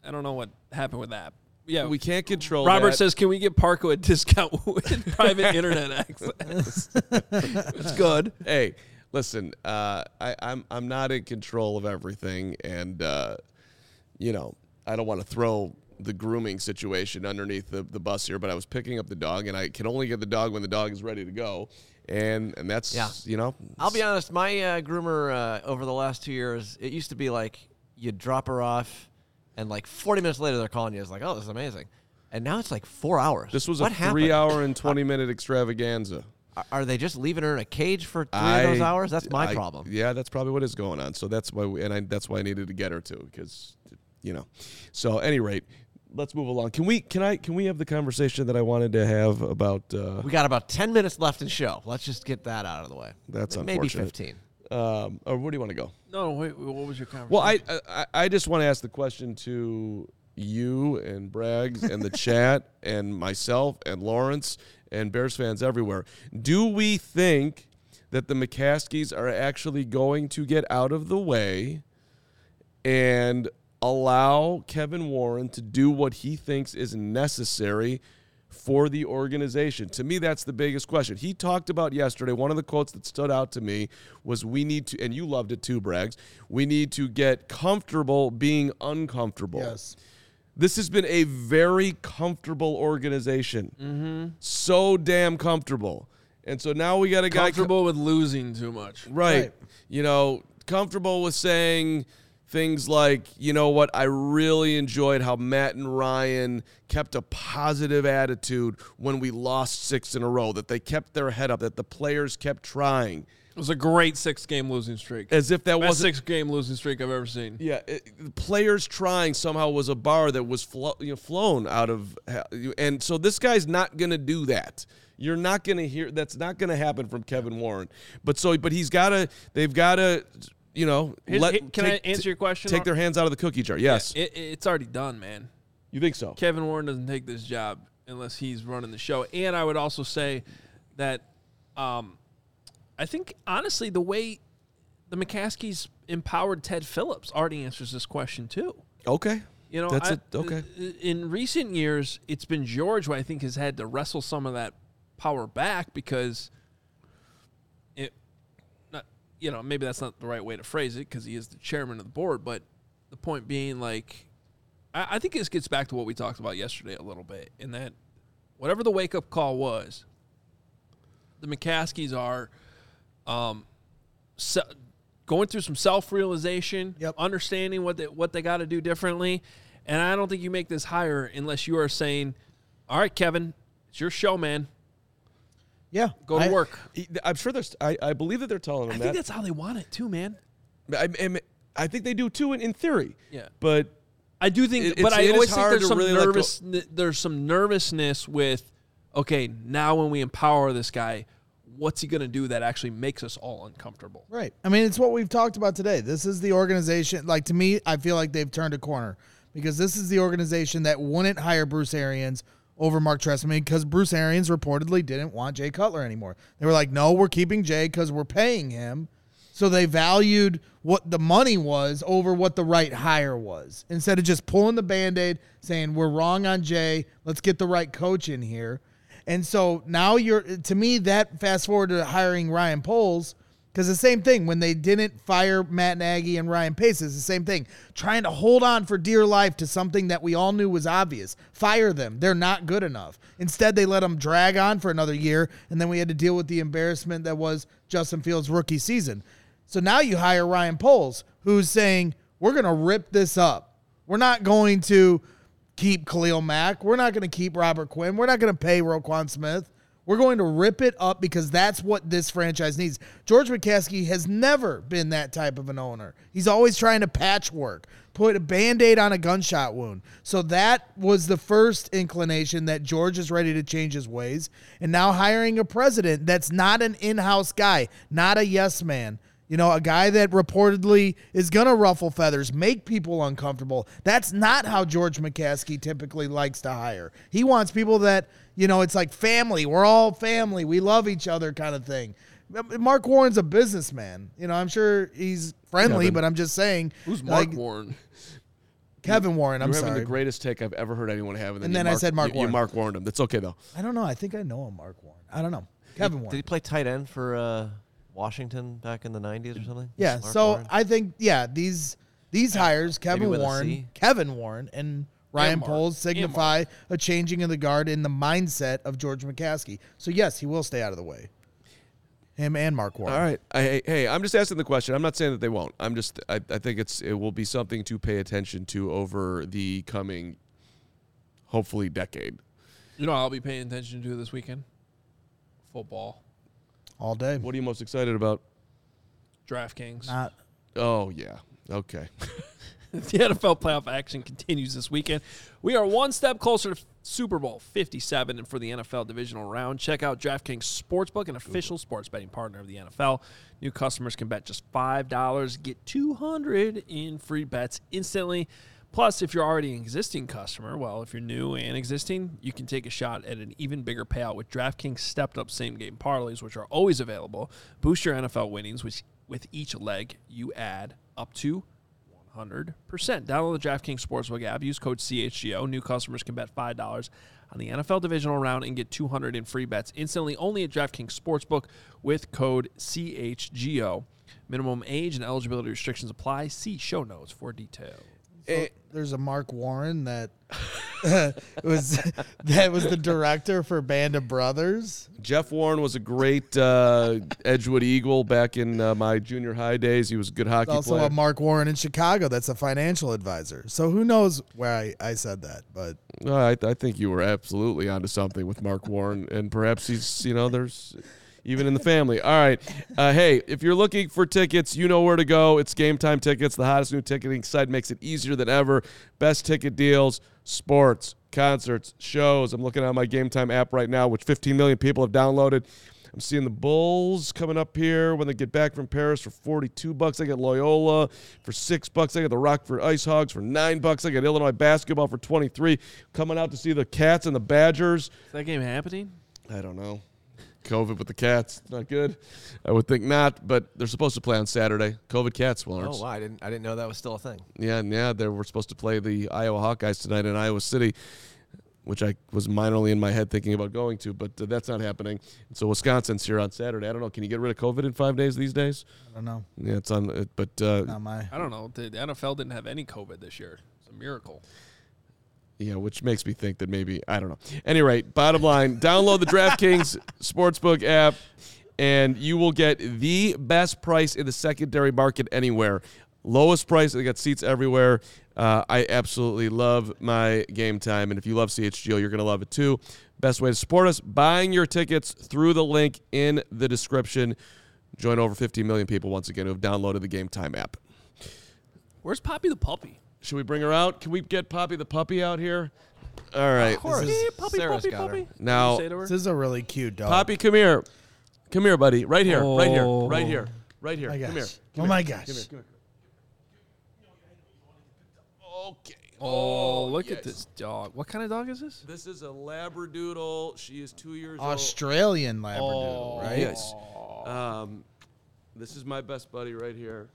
I don't know what happened with that. Yeah, we can't control Robert that. Robert says, can we get Parko a discount with private internet access? It's good. Hey. Listen, I'm not in control of everything, and I don't want to throw the grooming situation underneath the bus here. But I was picking up the dog, and I can only get the dog when the dog is ready to go, and that's I'll be honest, my groomer over the last 2 years, it used to be like you drop her off, and like 40 minutes later they're calling you. It's like, oh, this is amazing, and now it's like 4 hours. This was a 3-hour and 20-minute extravaganza. Are they just leaving her in a cage for 3 of those hours? That's my problem. Yeah, that's probably what is going on. So that's why, that's why I needed to get her to, because. So, at any rate, let's move along. Can we have the conversation that I wanted to have about? We got about 10 minutes left in show. Let's just get that out of the way. That's unfortunate. Maybe 15. Or where do you want to go? No, wait. What was your conversation? Well, I just want to ask the question to you and Braggs and the chat and myself and Lawrence. And Bears fans everywhere. Do we think that the McCaskies are actually going to get out of the way and allow Kevin Warren to do what he thinks is necessary for the organization? To me, that's the biggest question. He talked about yesterday, one of the quotes that stood out to me was, we need to, and you loved it too, Braggs, we need to get comfortable being uncomfortable. Yes. This has been a very comfortable organization. Mm-hmm. So damn comfortable. And so now we got a guy... comfortable with losing too much. Right. Comfortable with saying things like, you know what, I really enjoyed how Matt and Ryan kept a positive attitude when we lost 6 in a row, that they kept their head up, that the players kept trying. It was a great six-game losing streak. As if that wasn't... Best six-game losing streak I've ever seen. Yeah, players trying somehow was a bar that was flown out of... And so this guy's not going to do that. You're not going to hear... That's not going to happen from Kevin Warren. But he's got to... They've got to... You know, can I answer your question? Take their hands out of the cookie jar. Yes. Yeah, it's already done, man. You think so? Kevin Warren doesn't take this job unless he's running the show. And I would also say that I think, honestly, the way the McCaskeys empowered Ted Phillips already answers this question, too. Okay. You know, in recent years, it's been George who I think has had to wrestle some of that power back because... You know, maybe that's not the right way to phrase it because he is the chairman of the board, but the point being, like, I think this gets back to what we talked about yesterday a little bit, in that whatever the wake-up call was, the McCaskeys are going through some self-realization, understanding what they got to do differently, and I don't think you make this higher unless you are saying, all right, Kevin, it's your show, man. Yeah. Go to work. I'm sure I believe that they're telling them that. I think that's how they want it, too, man. I think they do, too, in theory. Yeah. But I do think, I always think there's some, really there's some nervousness with, okay, now when we empower this guy, what's he going to do that actually makes us all uncomfortable? Right. I mean, it's what we've talked about today. This is the organization. Like, to me, I feel like they've turned a corner because this is the organization that wouldn't hire Bruce Arians over Mark Trestman because Bruce Arians reportedly didn't want Jay Cutler anymore. They were like, no, we're keeping Jay because we're paying him. So they valued what the money was over what the right hire was. Instead of just pulling the Band-Aid, saying we're wrong on Jay, let's get the right coach in here. And so now to me, that fast forward to hiring Ryan Poles, because the same thing, when they didn't fire Matt Nagy and Ryan Pace, it's the same thing. Trying to hold on for dear life to something that we all knew was obvious. Fire them. They're not good enough. Instead, they let them drag on for another year, and then we had to deal with the embarrassment that was Justin Fields' rookie season. So now you hire Ryan Poles, who's saying, we're going to rip this up. We're not going to keep Khalil Mack. We're not going to keep Robert Quinn. We're not going to pay Roquan Smith. We're going to rip it up because that's what this franchise needs. George McCaskey has never been that type of an owner. He's always trying to patchwork, put a Band-Aid on a gunshot wound. So that was the first inclination that George is ready to change his ways. And now hiring a president that's not an in-house guy, not a yes man. You know, a guy that reportedly is going to ruffle feathers, make people uncomfortable. That's not how George McCaskey typically likes to hire. He wants people that, you know, it's like family. We're all family. We love each other kind of thing. Mark Warren's a businessman. You know, I'm sure he's friendly, Kevin. But I'm just saying. Who's Mark Warren? Kevin Warren, I'm sorry. You're having the greatest take I've ever heard anyone have. And then I said Mark Warren. You Mark Warrened him. That's okay, though. I don't know. I think I know him, Mark Warren. I don't know. Kevin Warren. Did he play tight end for... Washington back in the 90s or something? Yeah, so Warren. I think, these hires, Kevin Warren, and Ryan Poles signify a changing of the guard in the mindset of George McCaskey. So, yes, he will stay out of the way. Him and Mark Warren. All right. Hey, I'm just asking the question. I'm not saying that they won't. I'm just – I think it will be something to pay attention to over the coming, hopefully, decade. You know what I'll be paying attention to this weekend? Football. All day. What are you most excited about? DraftKings. Oh, yeah. Okay. The NFL playoff action continues this weekend. We are one step closer to Super Bowl 57, and for the NFL divisional round, check out DraftKings Sportsbook, an official sports betting partner of the NFL. New customers can bet just $5, get $200 in free bets instantly. Plus, if you're already an existing customer, well, if you're new and existing, you can take a shot at an even bigger payout with DraftKings stepped-up same-game parlays, which are always available. Boost your NFL winnings, which with each leg you add up to 100%. Download the DraftKings Sportsbook app. Use code CHGO. New customers can bet $5 on the NFL divisional round and get $200 in free bets instantly only at DraftKings Sportsbook with code CHGO. Minimum age and eligibility restrictions apply. See show notes for details. So there's a Mark Warren that was the director for Band of Brothers. Jeff Warren was a great Edgewood Eagle back in my junior high days. He was a good hockey player. Also a Mark Warren in Chicago that's a financial advisor. So who knows why I said that. But I think you were absolutely onto something with Mark Warren. And perhaps he's, you know, there's... even in the family. All right. Hey, if you're looking for tickets, you know where to go. It's Game Time Tickets. The hottest new ticketing site makes it easier than ever. Best ticket deals, sports, concerts, shows. I'm looking at my Game Time app right now, which 15 million people have downloaded. I'm seeing the Bulls coming up here when they get back from Paris for $42. I got Loyola for $6. I got the Rockford Ice Hogs for $9. I got Illinois basketball for $23. Coming out to see the Cats and the Badgers. Is that game happening? I don't know. COVID with the Cats, not good. I would think not, but they're supposed to play on Saturday. COVID Cats, Lawrence. Oh, wow. I didn't know that was still a thing. Yeah, they were supposed to play the Iowa Hawkeyes tonight in Iowa City, which I was minorly in my head thinking about going to, but that's not happening. And so Wisconsin's here on Saturday. I don't know. Can you get rid of COVID in 5 days these days? I don't know. Yeah, it's on. I don't know. The NFL didn't have any COVID this year. It's a miracle. Yeah, which makes me think that maybe, I don't know. Anyway, bottom line, download the DraftKings Sportsbook app, and you will get the best price in the secondary market anywhere. Lowest price. They got seats everywhere. I absolutely love my Game Time. And if you love CHGO, you're going to love it too. Best way to support us, buying your tickets through the link in the description. Join over 50 million people, once again, who have downloaded the Game Time app. Where's Poppy the Puppy? Should we bring her out? Can we get Poppy the Puppy out here? All right. Of course. Hey, Poppy, Sarah's Puppy, got Puppy. Now, this is a really cute dog. Poppy, come here. Come here, buddy. Right here. Oh. Right here. Right here. Right here. Come here. Come oh, here. My gosh. Come here. Come here. Okay. Oh, look at this dog. What kind of dog is this? This is a Labradoodle. She is 2 years Australian old. Australian Labradoodle, right? Yes. This is my best buddy right here.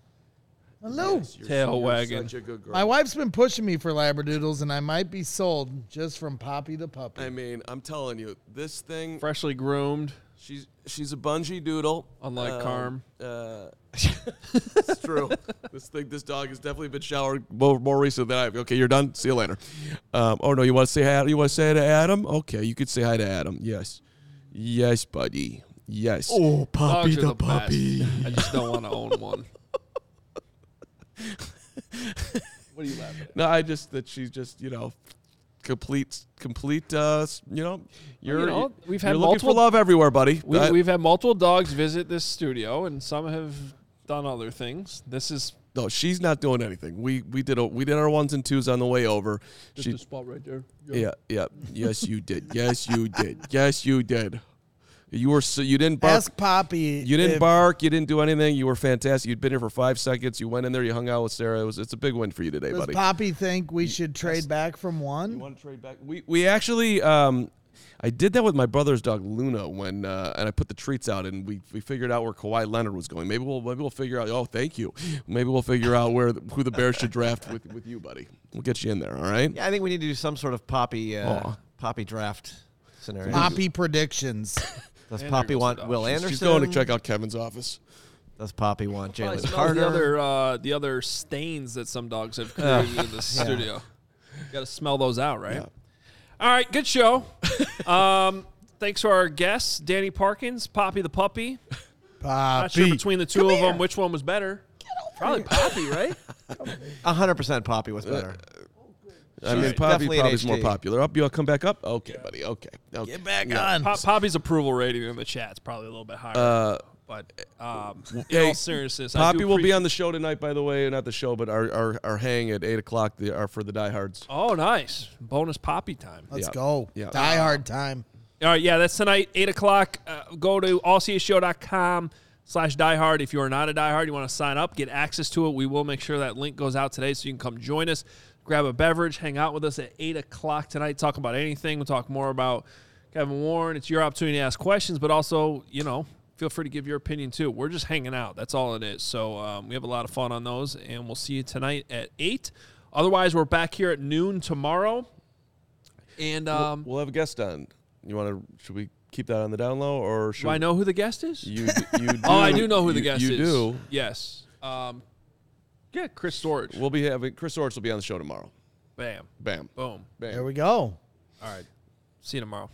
Hello. Yes, tail wagging. Such a good girl. My wife's been pushing me for Labradoodles, and I might be sold just from Poppy to Puppy. I mean, I'm telling you, this thing. Freshly groomed. She's a bungee doodle. Unlike Carm. It's true. This dog has definitely been showered more recently than I have. Okay, you're done. See you later. Oh, no, you want to say hi? You want to say hi to Adam? Okay, you could say hi to Adam. Yes. Yes, buddy. Yes. Oh, Poppy the Puppy. Best. I just don't want to own one. What are you laughing at? No, I just that she's just, you know, complete we've had looking for love everywhere, buddy. We've had multiple dogs visit this studio, and some have done other things. This is no, she's not doing anything. We did our ones and twos on the way over. Just a spot right there. Yeah. Yes, you did. Yes, you did. Yes, you did. You were so you didn't bark. Ask Poppy. You didn't bark. You didn't do anything. You were fantastic. You'd been here for 5 seconds. You went in there. You hung out with Sarah. It's a big win for you today, buddy. Does Poppy think we should trade back from one? You want to trade back? We actually I did that with my brother's dog Luna when and I put the treats out, and we figured out where Kawhi Leonard was going. Maybe we'll figure out. Oh, thank you. Maybe we'll figure out who the Bears should draft with you, buddy. We'll get you in there. All right. Yeah, I think we need to do some sort of Poppy draft scenario. Poppy predictions. Does Andrew Poppy want Will Anderson? She's going to check out Kevin's office. Does Poppy want Jalen Carter? The other stains that some dogs have created in the studio. Got to smell those out, right? Yeah. All right, good show. Thanks to our guests, Danny Parkins, Poppy the Puppy. Poppy. Not sure between the two of them which one was better. Probably Poppy, right? 100% Poppy was better. I mean, Poppy's more popular. Up, you all come back up? Okay, buddy, okay. Get back on. Poppy's approval rating in the chat's probably a little bit higher. In all seriousness, Poppy will be on the show tonight, by the way. Not the show, but our hang at 8 o'clock for the diehards. Oh, nice. Bonus Poppy time. Let's go. Yeah. Diehard time. All right, yeah, that's tonight, 8 o'clock. Go to allcshow.com/diehard. If you are not a diehard, you want to sign up, get access to it. We will make sure that link goes out today so you can come join us. Grab a beverage, hang out with us at 8 o'clock tonight, talk about anything. We'll talk more about Kevin Warren. It's your opportunity to ask questions, but also, feel free to give your opinion, too. We're just hanging out. That's all it is. So we have a lot of fun on those, and we'll see you tonight at 8. Otherwise, we're back here at noon tomorrow. And we'll have a guest on. You want to – should we keep that on the down low? Or should do I know who the guest is? You do. Oh, I do know who the guest is. You do? Yes. Yeah, Chris Sorge. Chris Sorge will be on the show tomorrow. Bam. Boom. Bam. There we go. All right. See you tomorrow.